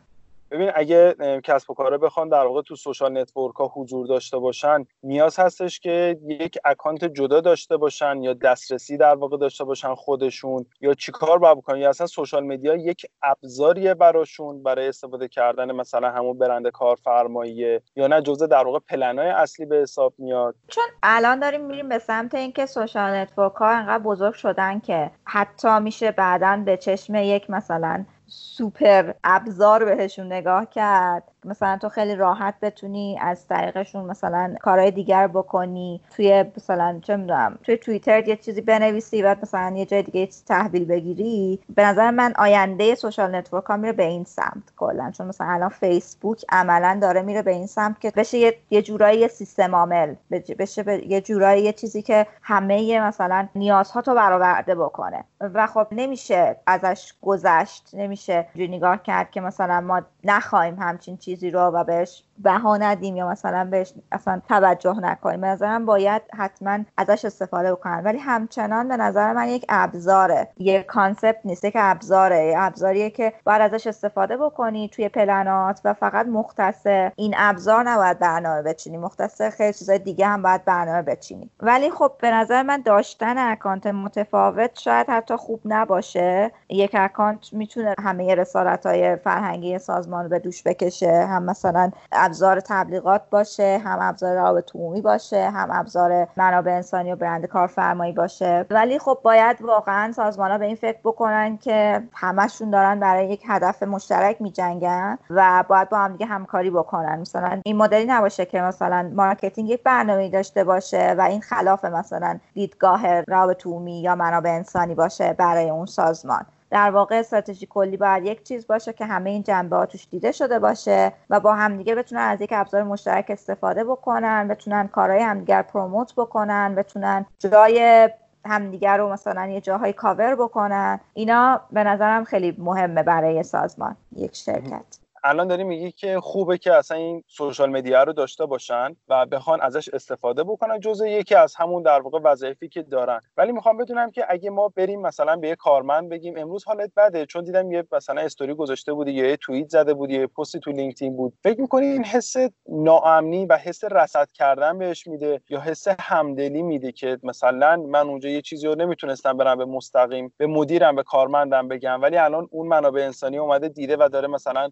ببین اگه کسب و کارا بخوان در واقع تو سوشال نتورک ها حضور داشته باشن، نیاز هستش که یک اکانت جدا داشته باشن یا دسترسی در واقع داشته باشن خودشون، یا چیکار باید بکنن، یا اصلا سوشال مدیا یک ابزاریه براشون برای استفاده کردن مثلا همون برند کارفرماییه یا نه جزء در واقع پلن‌های اصلی به حساب میاد. چون الان داریم میریم به سمت اینکه سوشال نتورک ها انقدر بزرگ شدن که حتی میشه بعداً به چشم یک مثلا سوپر ابزار بهشون نگاه کرد، مثلا تو خیلی راحت بتونی از طریقشون مثلا کارهای دیگر بکنی، توی مثلا چه میدونم توی توییتر یه چیزی بنویسی و مثلا یه جای دیگه تحویل بگیری. به نظر من آینده سوشال نتورک ها میره به این سمت کلا، چون مثلا الان فیسبوک عملا داره میره به این سمت که بشه یه جورایی سیستم عامل، بشه یه جورایی یه چیزی که همه مثلا نیازهاتو برآورده بکنه و خب نمیشه ازش گذشت، نمیشه اینجوری نگاه کرد که مثلا ما نخوایم همچین چیزی رو و بهش بها ندیم یا مثلا بهش اصلا توجه نکنیم. به نظرم باید حتما ازش استفاده بکنن، ولی همچنان به نظر من یک ابزاره، یک کانسپت نیست، یک ابزاره، یک ابزاریه که باید ازش استفاده بکنی توی پلنات و فقط مختص این ابزار نباید برنامه بچینی، مختص خیلی چیزای دیگه هم باید برنامه بچینی. ولی خب به نظر من داشتن اکانت متفاوت شاید حتی خوب نباشه. یک اکانت میتونه همه رسالت‌های فرهنگی سازمان رو به دوش بکشه، هم مثلا ابزار تبلیغات باشه، هم ابزار روابط عمومی باشه، هم ابزار منابع انسانی و برند کارفرمایی باشه. ولی خب باید واقعا سازمان‌ها به این فکر بکنن که همشون دارن برای یک هدف مشترک می‌جنگن و باید با هم دیگه همکاری بکنن. مثلا این مدلی نباشه که مثلا مارکتینگ یک برنامه‌ای داشته باشه و این خلاف مثلا دیدگاه روابط عمومی یا منابع انسانی باشه برای اون سازمان. در واقع استراتژی کلی باید یک چیز باشه که همه این جنبه‌ها توش دیده شده باشه و با همدیگه بتونن از یک ابزار مشترک استفاده بکنن، بتونن کارهای همدیگر پروموت بکنن، بتونن جای همدیگر رو مثلا یه جاهای کاور بکنن. اینا به نظرم خیلی مهمه برای سازمان، یک شرکت. الان داری میگی که خوبه که اصلا این سوشال مدیا رو داشته باشن و بخوان ازش استفاده بکنن جزء یکی از همون در واقع وظایفی که دارن. ولی میخوام بدونم که اگه ما بریم مثلا به یه کارمند بگیم امروز حالت بده چون دیدم یه مثلا استوری گذاشته بودی یا یه توییت زده بودی یا یه پستی تو لینکدین بود، فکر می‌کنی این حس ناامنی و حس رصد کردن بهش میده یا حس همدلی میده که مثلا من اونجا یه چیزی رو نمیتونستم برام به مستقیم به مدیرم به کارمندم بگم، ولی الان اون منابع انسانی اومده دیده و داره مثلا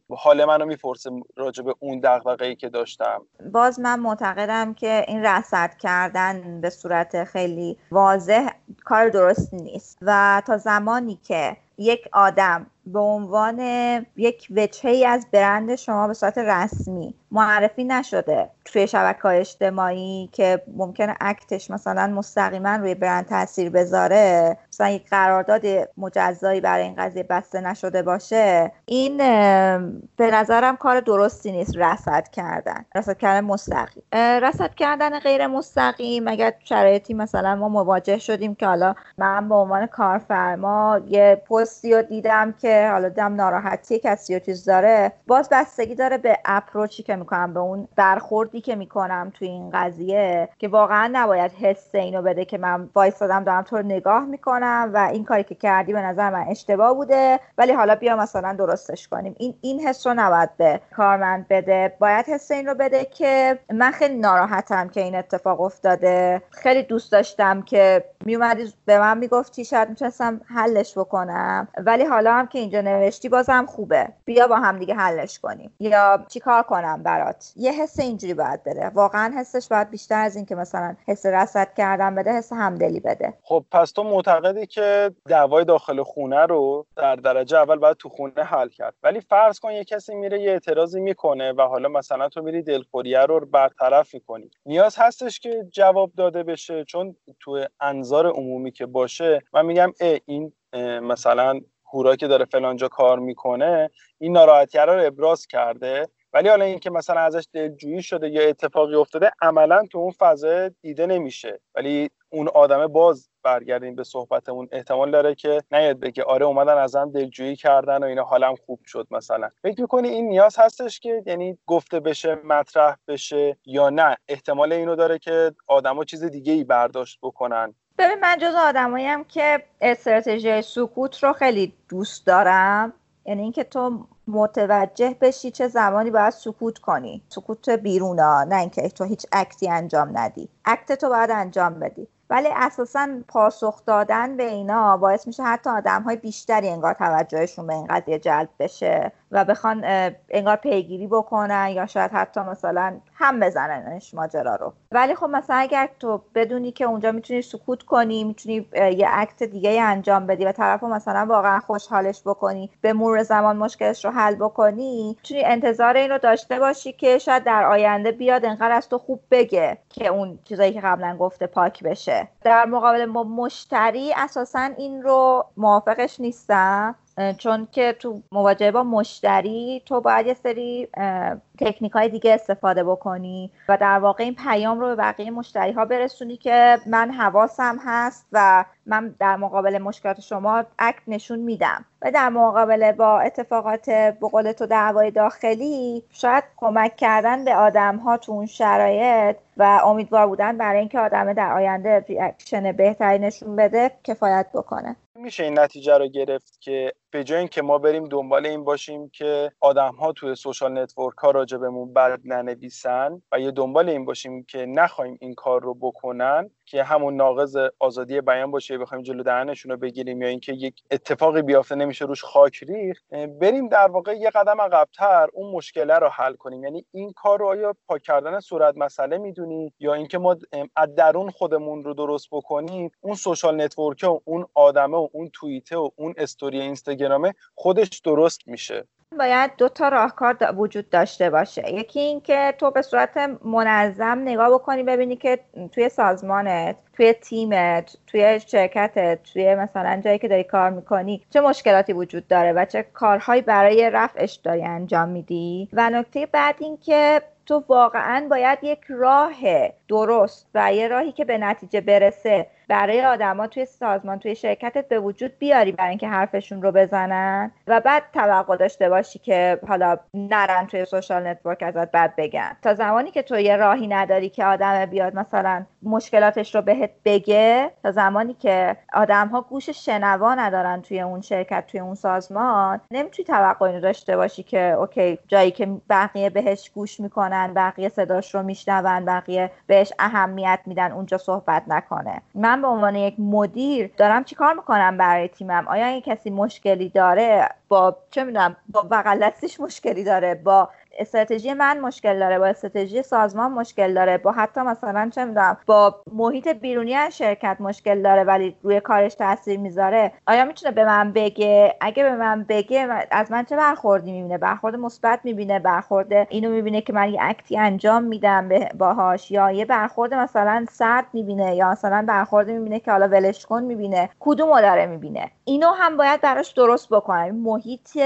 منو میپرسه راجع به اون دغدغه‌ای که داشتم. باز من معتقدم که این رصد کردن به صورت خیلی واضح کار درست نیست و تا زمانی که یک آدم به عنوان یک وجهه‌ای از برند شما به صورت رسمی معرفی نشده توی شبکه‌های اجتماعی که ممکنه اکتش مثلا مستقیما روی برند تاثیر بذاره، مثلا یک قرارداد مجزایی برای این قضیه بسته نشده باشه، این به نظرم کار درستی نیست. رصد کردن مستقیم، رصد کردن غیر مستقیم اگر شرایطی مثلا ما مواجه شدیم که حالا من به عنوان کارفرما یه پستی رو دیدم که حالا دم ناراحتی کسی رو چیز داره، باز بستگی داره به اپروچی که میکنم، به اون برخوردی که میکنم توی این قضیه، که واقعا نباید حس اینو بده که من وایسادم دارم تو رو نگاه میکنم و این کاری که کردی به نظر من اشتباه بوده ولی حالا بیا مثلا درستش کنیم. این حس رو نباید به کارمند بده، باید حس این رو بده که من خیلی ناراحتم که این اتفاق افتاده، خیلی دوست داشتم که میومدی به من میگفتی شاید میتونستم حلش بکنم، ولی حالا هم که اینجا نوشتی بازم خوبه، بیا با هم دیگه حلش کنیم یا چیکار کنم برات. یه حس اینجوری باید بده، واقعا حسش باید بیشتر از این که مثلا حس رصد کردن بده، حس همدلی بده. خب پس تو معتقدی که دعوای داخل خونه رو در درجه اول باید تو خونه حل کرد، ولی فرض کن یه کسی میره یه اعتراضی میکنه و حالا مثلا تو میری دلخوریه رو برطرف میکنی، نیاز هستش که جواب داده بشه؟ چون تو انظار عمومی که باشه من میگم این مثلا هورا که داره فلانجا کار میکنه این ناراحتی رو ابراز کرده، ولی حالا این که مثلا ازش دلجویی شده یا اتفاقی افتاده عملا تو اون فضا دیده نمیشه، ولی اون آدمه باز برگردیم به صحبتمون احتمال داره که نیاد بگه آره اومدن ازم دلجویی کردن و اینا حالم خوب شد. مثلا فکر می‌کنی این نیاز هستش که یعنی گفته بشه، مطرح بشه، یا نه احتمال اینو داره که آدما چیز دیگه‌ای برداشت بکنن؟ ببین من جز آدماییم که استراتژی سکوت رو خیلی دوست دارم، یعنی اینکه تو متوجه بشی چه زمانی باید سکوت کنی، سکوت بیرونا، نه اینکه تو هیچ اکتی انجام ندی، اکت تو باید انجام بدی. ولی اساساً پاسخ دادن به اینا باعث میشه حتی آدم‌های بیشتری انگار توجهشون به این قضیه جلب بشه و بخوان انگار پیگیری بکنن یا شاید حتی مثلا هم بزننش ماجرا رو. ولی خب مثلا اگر تو بدونی که اونجا میتونی سکوت کنی، میتونی یه اکت دیگه انجام بدی و طرفو مثلا واقعا خوشحالش بکنی، به مرور زمان مشکلش رو حل بکنی، میتونی انتظار این رو داشته باشی که شاید در آینده بیاد انقدر از تو خوب بگه که اون چیزایی که قبلا گفته پاک بشه. در مقابل با مشتری اساساً این رو موافقش نیستم، چون که تو مواجهه با مشتری تو باید یه سری تکنیک‌های دیگه استفاده بکنی و در واقع این پیام رو به بقیه مشتری‌ها برسونی که من حواسم هست و من در مقابل مشکلات شما اکت نشون میدم. و در مقابل با اتفاقات به قول تو دعوای داخلی، شاید کمک کردن به آدم‌ها تو اون شرایط و امیدوار بودن برای اینکه آدمه در آینده ریاکشن بهتری نشون بده کفایت بکنه. میشه این نتیجه رو گرفت که به جای اینکه ما بریم دنبال این باشیم که آدم‌ها توی سوشال نتورک‌ها راجبمون بد ننویسن و یه دنبال این باشیم که نخوایم این کار رو بکنن، که همون ناقض آزادی بیان باشه، بخوایم جلو دهنشون رو بگیریم یا اینکه یک اتفاقی بیافته نمیشه روش خاک ریخت. بریم در واقع یه قدم عقب‌تر اون مشکل رو حل کنیم. یعنی این کار رو آیا پاک کردن صورت مسئله میدونی یا اینکه ما از درون خودمون رو درست بکنیم؟ اون سوشال نتورک‌ها و اون آدم‌ها و اون توییته و اون استوری اینستاگرامه خودش درست میشه. باید دو تا راهکار وجود داشته باشه. یکی این که تو به صورت منظم نگاه بکنی ببینی که توی سازمانت، توی تیمت، توی شرکتت، توی مثلا جایی که داری کار میکنی چه مشکلاتی وجود داره و چه کارهایی برای رفعش داری انجام میدی. و نکته بعد این که تو واقعاً باید یک راه درست و یه راهی که به نتیجه برسه برای آدما توی سازمان، توی شرکتت به وجود بیاری برای اینکه حرفشون رو بزنن و بعد توقع داشته باشی که حالا نرن توی سوشال نتورک ازت بد بگن. تا زمانی که تو یه راهی نداری که آدم بیاد مثلا مشکلاتش رو بهت بگه، تا زمانی که آدم‌ها گوش شنوا ندارن توی اون شرکت، توی اون سازمان، نمیتونی توقعی داشته باشی که اوکی جایی که بقیه بهش گوش میکنن، بقیه صداش رو میشنون، بقیه بهش اهمیت میدن، اونجا صحبت نکنه. من به عنوان یک مدیر دارم چی کار میکنم برای تیمم؟ آیا این کسی مشکلی داره؟ با چه میدونم، با بغل دستیش مشکلی داره، با استراتژی من مشکل داره، با استراتژی سازمان مشکل داره، با حتی مثلا چه میدونم با محیط بیرونی از شرکت مشکل داره ولی روی کارش تاثیر میذاره. آیا میتونه به من بگه؟ اگه به من بگه از من چه برخوردی میبینه؟ برخورد مثبت میبینه؟ برخورد اینو میبینه که من یه اکتی انجام میدم باهاش، یا یه برخورد مثلا سرد میبینه، یا مثلا برخورد میبینه که حالا ولش کن میبینه؟ کدومو داره میبینه؟ اینو هم باید براش درست بکنم. محیط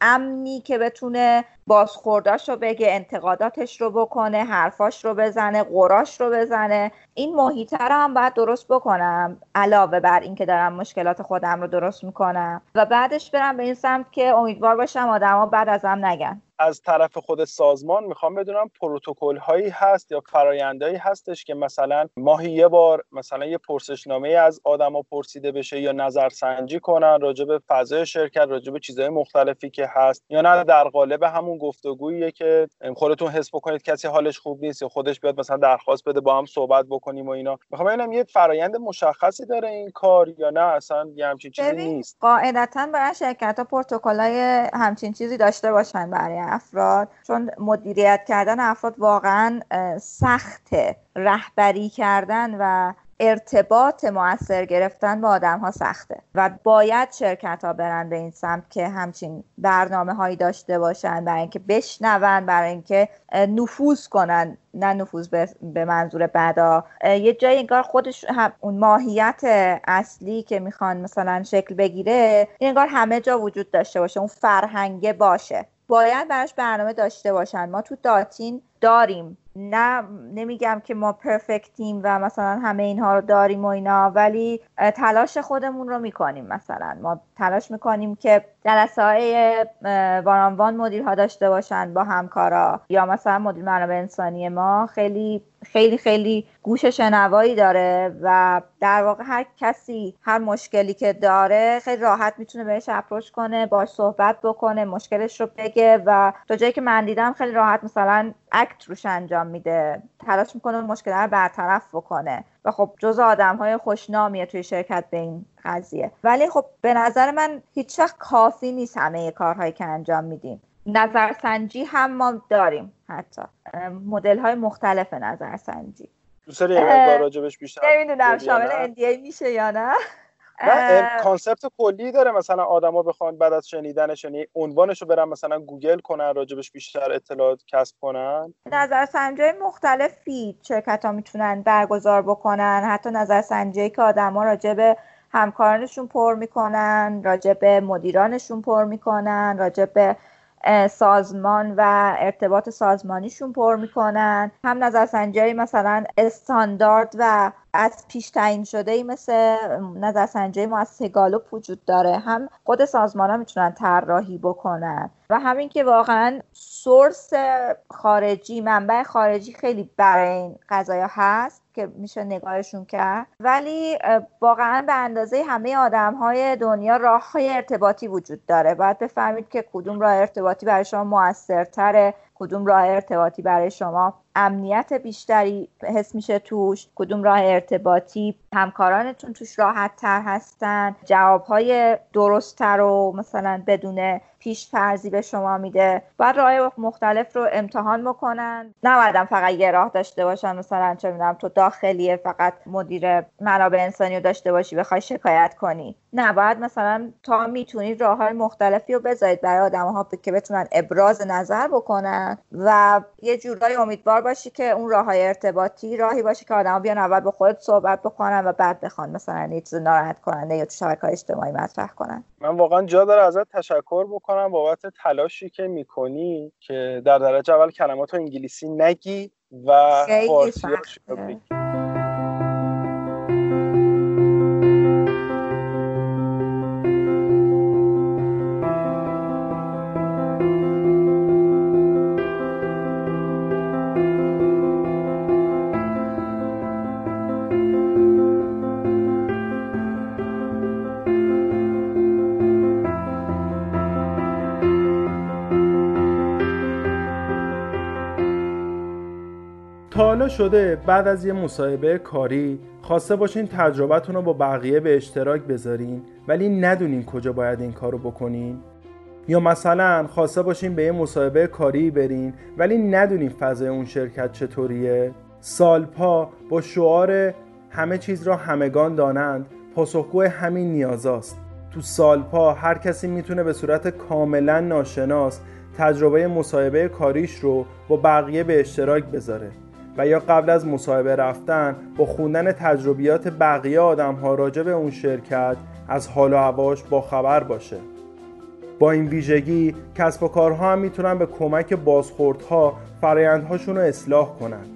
امنی که بتونه بازخورداش رو بگه، انتقاداتش رو بکنه، حرفاش رو بزنه، قراش رو بزنه، این محیط رو هم باید درست بکنم علاوه بر این که دارم مشکلات خودم رو درست میکنم. و بعدش برم به این سمت که امیدوار باشم آدم ها بعد ازم نگن. از طرف خود سازمان میخوام بدونم پروتکل هایی هست یا فرآیندهایی هستش که مثلا ماهی یه بار مثلا یه پرسشنامه از آدما پرسیده بشه یا نظرسنجی کنن راجع به فضای شرکت، راجع به چیزهای مختلفی که هست، یا نه در قالب همون گفتگویی که خودتون حس بکنید کسی حالش خوب نیست یا خودش بیاد مثلا درخواست بده با هم صحبت بکنیم و اینا. میخوام ببینم یه فرآیند مشخصی داره این کار یا نه اصلا یه همچین چیزی نیست. قاعدتاً برای شرکت‌ها پروتکل‌های همچین چیزی داشته باشن برای افراد، چون مدیریت کردن افراد واقعا سخته، رهبری کردن و ارتباط مؤثر گرفتن با آدم ها سخته و باید شرکت ها برن به این سمت که همچین برنامه هایی داشته باشن برای اینکه بشنون، برای اینکه نفوذ کنن. نه نفوذ به منظور بدا، یه جایی انگار خودش هم اون ماهیت اصلی که میخوان مثلا شکل بگیره انگار همه جا وجود داشته باشه، اون فرهنگه باشه. باید براش برنامه داشته باشن. ما تو داتین داریم، نه نمیگم که ما پرفکتیم و مثلا همه اینها رو داریم و اینا، ولی تلاش خودمون رو میکنیم. مثلا ما تلاش میکنیم که جلسه‌های وان‌آن مدیرها داشته باشن با همکارا، یا مثلا مدیر منابع انسانی ما خیلی خیلی خیلی گوش شنوایی داره و در واقع هر کسی هر مشکلی که داره خیلی راحت میتونه بهش اپروچ کنه، باهاش صحبت بکنه، مشکلش رو بگه و تا جایی که من دیدم خیلی راحت مثلا اکت روش انجام میده، تلاش میکنه مشکل رو برطرف بکنه و خب جزء آدم‌های خوشنامیه توی شرکت به این قضیه. ولی خب به نظر من هیچ وقت کافی نیست همه کارهایی که انجام میدیم. نظرسنجی هم ما داریم، حتی مدل‌های مختلف نظرسنجی. دوست داری با راجبش بیشتر؟ نمیدونم شامل NDA میشه یا نه؟ نه، کانسپت کلی داره، مثلا آدما بخوان بعد از شنیدنش یعنی عنوانش رو برن مثلا گوگل کنن راجبش بیشتر اطلاعات کسب کنن. نظرسنجی مختلفی شرکت‌ها میتونن برگزار بکنن، حتی نظرسنجی که آدما راجب همکارانشون پر میکنن، راجب مدیرانشون پر میکنن، راجب سازمان و ارتباط سازمانیشون پر میکنن، هم نظرسنجی مثلا استاندارد و از پیش تعیین شده‌ای مثل نظرسنجی مؤسسه گالوپ وجود داره، هم خود سازمان‌ها میتونن طراحی بکنن و همین که واقعا سورس خارجی، منبع خارجی خیلی برای این قضایا هست که میشه نگاهشون کرد، ولی واقعا به اندازه همه آدم‌های دنیا راه‌های ارتباطی وجود داره. باید بفهمید که کدوم راه ارتباطی برای شما موثرتره، کدوم راه ارتباطی برای شما امنیت بیشتری حس میشه توش، کدوم راه ارتباطی همکارانتون توش راحت تر هستن، جوابهای درست تر و مثلا بدون پیش فرضی به شما میده. بعد راه مختلف رو امتحان بکنن، نباید فقط یه راه داشته باشن، مثلا چه میدونم تو داخلیه فقط مدیر منابع انسانی رو داشته باشی بخوای شکایت کنی، نه باید مثلا تا میتونید راههای مختلفی رو بذارید برای آدم‌ها که بتونن ابراز نظر بکنن و یه جورایی امیدوار باشی که اون راههای ارتباطی راهی باشه که آدم‌ها بیان اول با خودت صحبت بکنن و بعد بخوان مثلا یه چیز ناراحت کننده یا تو شبکه‌های اجتماعی مطرح کنن. من واقعا جا داره ازت تشکر بکنم بابت تلاشی که میکنی که در درجه اول کلماتو انگلیسی نگی و فارسی رو بگی. حالا شده بعد از یه مصاحبه کاری خواسته باشین تجربتون رو با بقیه به اشتراک بذارین ولی ندونین کجا باید این کارو بکنین؟ یا مثلا خواسته باشین به یه مصاحبه کاری برین ولی ندونین فضای اون شرکت چطوریه؟ سالپا با شعار همه چیز را همگان دانند پاسخگو همین نیازاست. تو سالپا هر کسی میتونه به صورت کاملا ناشناس تجربه مصاحبه کاریش رو با بقیه به اشتراک بذاره و یا قبل از مصاحبه رفتن با خوندن تجربیات بقیه آدم‌ها راجع به اون شرکت از حال و هواش با خبر باشه. با این ویژگی کسب و کارها هم میتونن به کمک بازخوردها فرآیندهاشون رو اصلاح کنن.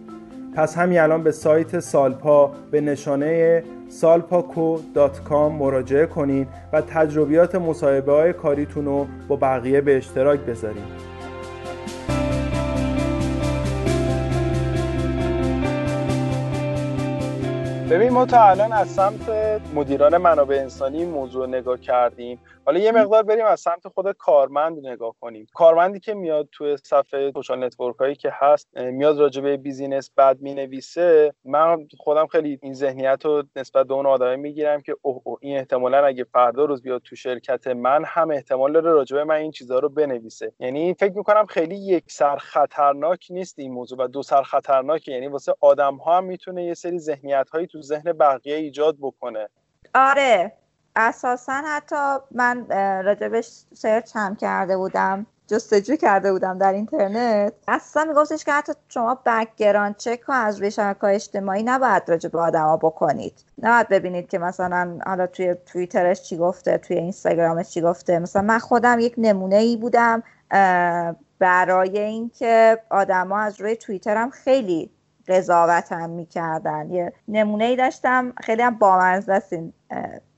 پس همین الان به سایت سالپا به نشانه salpaco.com مراجعه کنین و تجربیات مصاحبه‌های کاریتون رو با بقیه به اشتراک بذارین. ببین ما تا الان از سمت مدیران منابع انسانی موضوع نگاه کردیم، حالا یه مقدار بریم از سمت خود کارمند نگاه کنیم. کارمندی که میاد توی صفحه سوشال نتورک هایی که هست میاد راجبه بیزینس بعد مینویسه، من خودم خیلی این ذهنیت رو نسبت به اون آدمه میگیرم که اوه اوه این احتمالاً اگه فردا روز بیاد تو شرکت من هم احتمال داره راجبه من این چیزا رو بنویسه. یعنی فکر می‌کنم خیلی یک سر خطرناک نیست این موضوع و دو سر خطرناکه، یعنی واسه آدم‌ها هم میتونه یه سری ذهنیت‌های تو ذهن بقیه ایجاد بکنه. آره اساساً حتی من راجبش سرچ هم کرده بودم، جستجو کرده بودم در اینترنت، اصلا میگفتش که حتی شما بک‌گراند چک رو از روی شبکه‌های اجتماعی نباید راجع به آدما بکنید، نباید ببینید که مثلا حالا توی توییترش چی گفته، توی اینستاگرامش چی گفته. مثلا من خودم یک نمونه‌ای بودم برای اینکه آدما از روی توییترم خیلی قضاوت هم می‌کردن. یه نمونه‌ای داشتم خیلی هم بامزه است،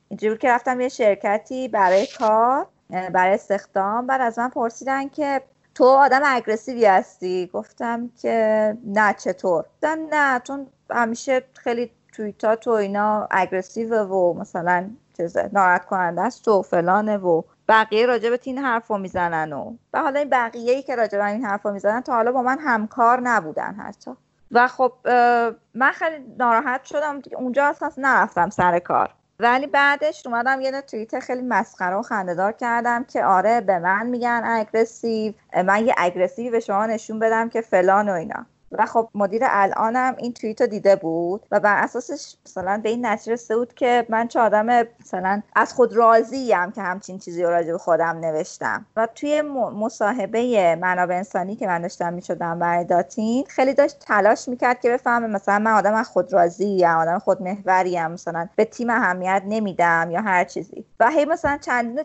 اینجوری که رفتم یه شرکتی برای کار برای استخدام. بعد از من پرسیدن که تو آدم اگرسیوی هستی؟ گفتم که نه. چطور؟ گفتم نه، چون همیشه خیلی توییتات و اینا اگرسیوه و مثلا چیزه ناراحت کننده است و فلانه و بقیه راجبت این حرفو میزنن. و به حالا این بقیه‌ای که راجب این حرفو میزنن تا حالا با من همکار نبودن حتی. و خب من خیلی ناراحت شدم اونجا، اصلا نرفتم سر کار. ولی بعدش اومدم یه توییت خیلی مسخره و خنده‌دار کردم که آره به من میگن اگرسیو، من یه اگرسیو به شما نشون بدم که فلان و اینا. و خب مدیر الانم این توییتو دیده بود و بر اساسش مثلا به این نتیجه رسید که من چه آدم مثلا از خود راضی‌ام که همچین چیزی راجع به خودم نوشتم. و توی مصاحبه منابع انسانی که من داشتم می‌شدم برای داتین، خیلی داشت تلاش می‌کرد که بفهمه مثلا من آدم از خود راضی‌ام، آدم خودمحوریم، مثلا به تیم اهمیت نمیدم یا هر چیزی. و هی مثلا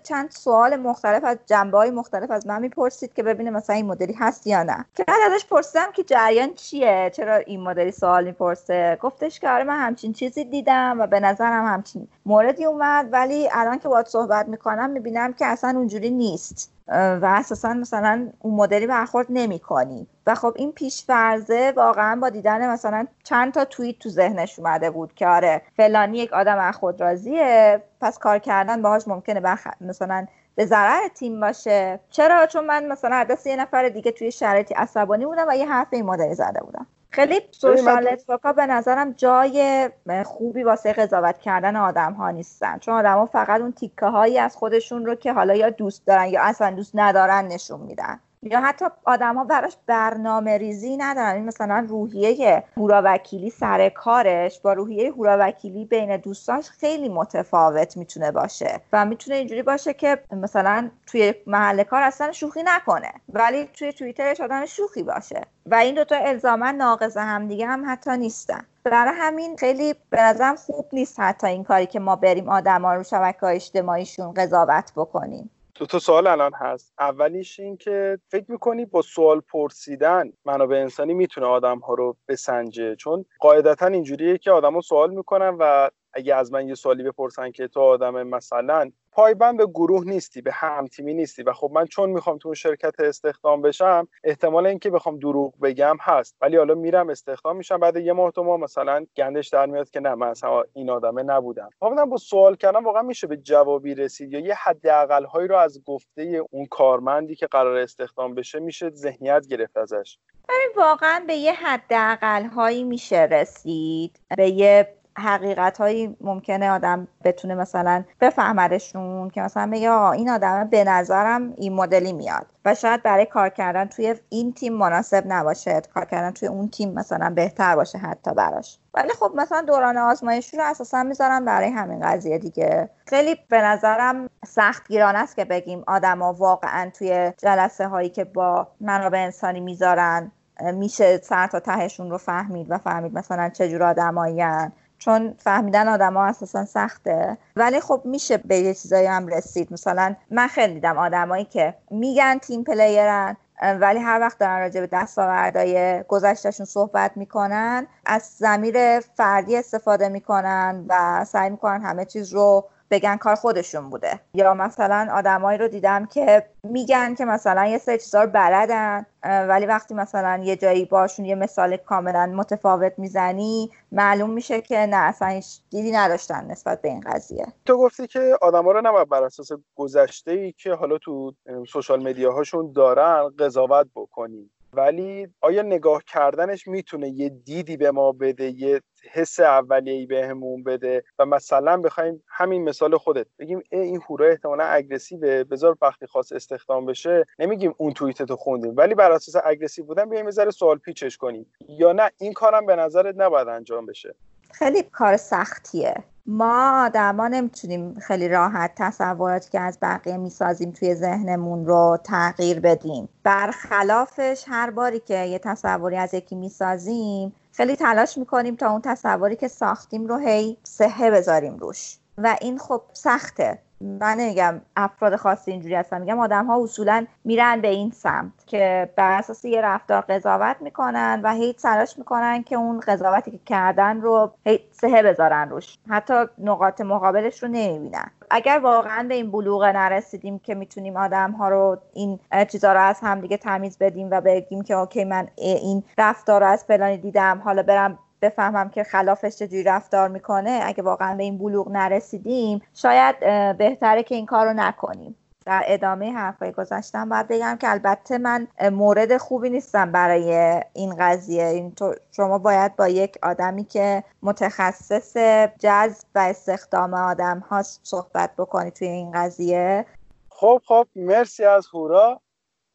چند سوال مختلف از جنبه‌های مختلف از من می‌پرسید که ببینه مثلا این مدلی هست یا نه. که بعد ازش پرسیدم که جریان چیه، چرا این مدلی سوال میپرسه؟ گفتش که آره من همچین چیزی دیدم و به نظرم همچین موردی اومد، ولی الان که باهات صحبت میکنم میبینم که اصلا اونجوری نیست و اساسا مثلا اون مدلی برخورد نمیکنی. و خب این پیش‌فرضه واقعا با دیدن مثلا چند تا توییت تو ذهنش اومده بود که آره فلانی یک آدم از خود راضیه، پس کار کردن باهاش ممکنه مثلا به ضرر تیم باشه. چرا؟ چون من مثلا عدس یه نفر دیگه توی شرایطی عصبانی بودم و یه حرف این مدلی زده بودم. خیلی سوشال اتفاقا به نظرم جای خوبی واسه قضاوت کردن آدم ها نیستن، چون آدم ها فقط اون تیکه هایی از خودشون رو که حالا یا دوست دارن یا اصلا دوست ندارن نشون میدن، یا حتی آدم ها براش برنامه ریزی ندارن. این مثلا روحیه هورا وکیلی سر کارش با روحیه هورا وکیلی بین دوستاش خیلی متفاوت میتونه باشه و میتونه اینجوری باشه که مثلا توی محل کار اصلا شوخی نکنه ولی توی توییترش آدم شوخی باشه و این دوتا الزاما ناقض هم دیگه هم حتی نیستن. برای همین خیلی به نظرم خوب نیست حتی این کاری که ما بریم آدم ها رو شبکه‌های اجتماعیشون قضاوت بکنیم. تو سوال الان هست. اولیش این که فکر میکنی با سوال پرسیدن منابع انسانی میتونه آدم ها رو بسنجه؟ چون قاعدتا اینجوریه که آدم ها سوال میکنن و اگه از من یه سوالی بپرسن که تو آدم مثلا پایبند به گروه نیستی، به هم تیمی نیستی و خب من چون میخوام تو شرکت استخدام بشم احتمال اینکه بخوام دروغ بگم هست، ولی حالا میرم استخدام میشم، بعد یه ماه تو ما مثلا گندش در میاد که نه من اصلا این آدمه نبودم. حالا با سوال کردن واقعا میشه به جوابی رسید یا یه حداقل هایی رو از گفته اون کارمندی که قرار استخدام بشه میشه ذهنیت گرفت ازش. ببین واقعا به یه حداقل هایی میشه رسید، به یه حقیقت هایی ممکنه آدم بتونه مثلا بفهمدشون که مثلا بگه آقا این آدم به نظرم این مدلی میاد و شاید برای کار کردن توی این تیم مناسب نباشه، کار کردن توی اون تیم مثلا بهتر باشه حتی براش. ولی خب مثلا دوران آزمایشی رو اساسا میذارم برای همین قضیه دیگه. خیلی به نظرم سختگیرانه است که بگیم آدما واقعا توی جلسه هایی که با منابع انسانی میذارن میشه سر تا تهشون رو فهمید و فهمید مثلا چه جور آدمایین، چون فهمیدن آدم‌ها اساساً سخته. ولی خب میشه به یه چیزایی هم رسید. مثلا من خیلی دیدم آدمایی که میگن تیم پلیرن ولی هر وقت دارن راجع به دستاوردهای گذشتهشون صحبت میکنن از ضمیر فردی استفاده میکنن و سعی میکنن همه چیز رو بگن کار خودشون بوده. یا مثلا آدمایی رو دیدم که میگن که مثلا یه سری چیزا رو بلدن ولی وقتی مثلا یه جایی باشون یه مثال کاملا متفاوت میزنی معلوم میشه که نه اصلا هیچ دیدی نداشتن نسبت به این قضیه. تو گفتی که آدما رو نباید بر اساس گذشته‌ای که حالا تو سوشال مدیاهاشون دارن قضاوت بکنی، ولی آیا نگاه کردنش میتونه یه دیدی به ما بده، یه حس اولیه‌ای بهمون بده و مثلا بخوایم همین مثال خودت بگیم این هورا احتمالاً اگریسیو، بذار وقتی خاص استخدام بشه نمیگیم اون توییتتو خوندیم ولی بر اساس اگریسیو بودن بیایم یه ذره سوال پیچش کنیم، یا نه این کارم به نظرت نباید انجام بشه؟ خیلی کار سختیه. ما آدما نمیتونیم خیلی راحت تصوراتی که از بقیه میسازیم توی ذهنمون رو تغییر بدیم. برخلافش هر باری که یه تصوری از یکی میسازیم خیلی تلاش میکنیم تا اون تصوری که ساختیم رو هی صحه بذاریم روش و این خب سخته. من نمیگم افراد خاصی اینجوری هستن، میگم آدم ها اصولا میرن به این سمت که بر اساس یه رفتار قضاوت میکنن و هی تلاش میکنن که اون قضاوتی که کردن رو هی سهه بذارن روش، حتی نقاط مقابلش رو نمیبینن. اگر واقعا به این بلوغ نرسیدیم که میتونیم آدم ها رو این چیزا رو از هم دیگه تمیز بدیم و بگیم که اوکی من این رفتار رو از فلانی دیدم، حالا برم بفهمم که خلافش چجوری رفتار میکنه، اگه واقعا به این بلوغ نرسیدیم شاید بهتره که این کار رو نکنیم. در ادامه حرفای گذاشتم باید بگم که البته من مورد خوبی نیستم برای این قضیه. اینطور شما باید با یک آدمی که متخصص جذب و استخدام آدم ها صحبت بکنی توی این قضیه. خب مرسی از هورا.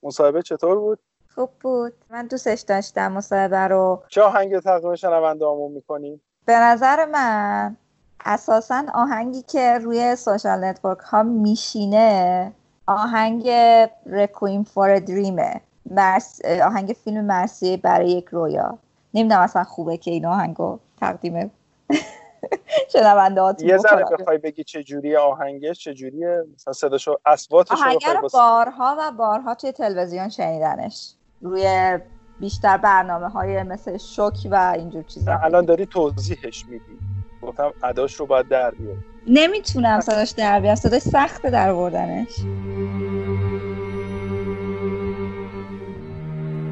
مصاحبه چطور بود؟ خوب بود، من دوستش داشتم مصاحبه رو. چه آهنگ تقدیم شنونده هامون میکنیم؟ به نظر من اساساً آهنگی که روی سوشال نتورک ها میشینه آهنگ رکویم فور دریمه، آهنگ فیلم مرثیه برای یک رویا. نمیدونم اصلا خوبه که این آهنگو تقدیم شنونده هاتون بکنم. یه ذره بخوای بگی چجوریه آهنگش، چجوریه مثلا صداشو، اصواتش رو بخوای. آهنگ بارها و بارها توی تلویزیون شنیدنش، روی بیشتر برنامه‌های مثل شوک و اینجور چیزا. الان داری توضیحش میدی، گفتم اداش رو باید در بیار. نمیتونم صداش در بیارم، صداش سخته در آوردنش.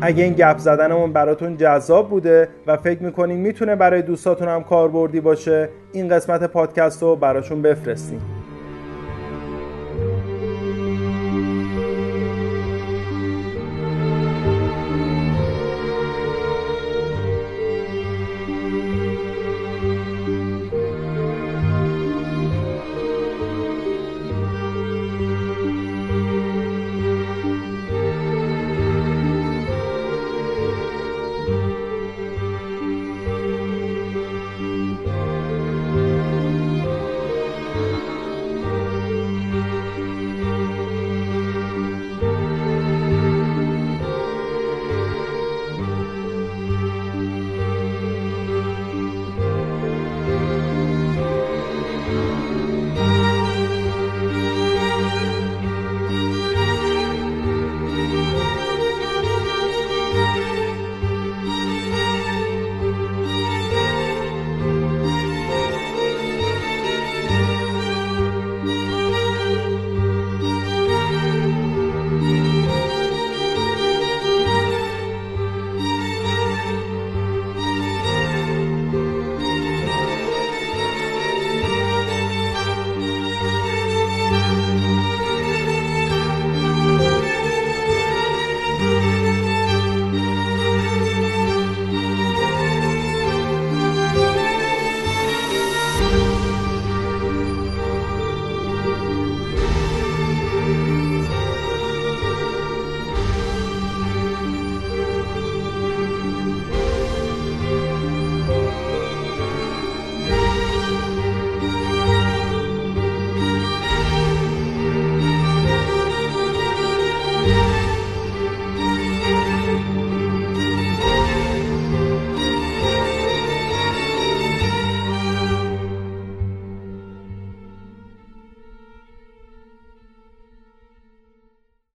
اگه این گپ زدنمون براتون جذاب بوده و فکر میکنین میتونه برای دوستاتون هم کاربردی باشه، این قسمت پادکست رو براشون بفرستین.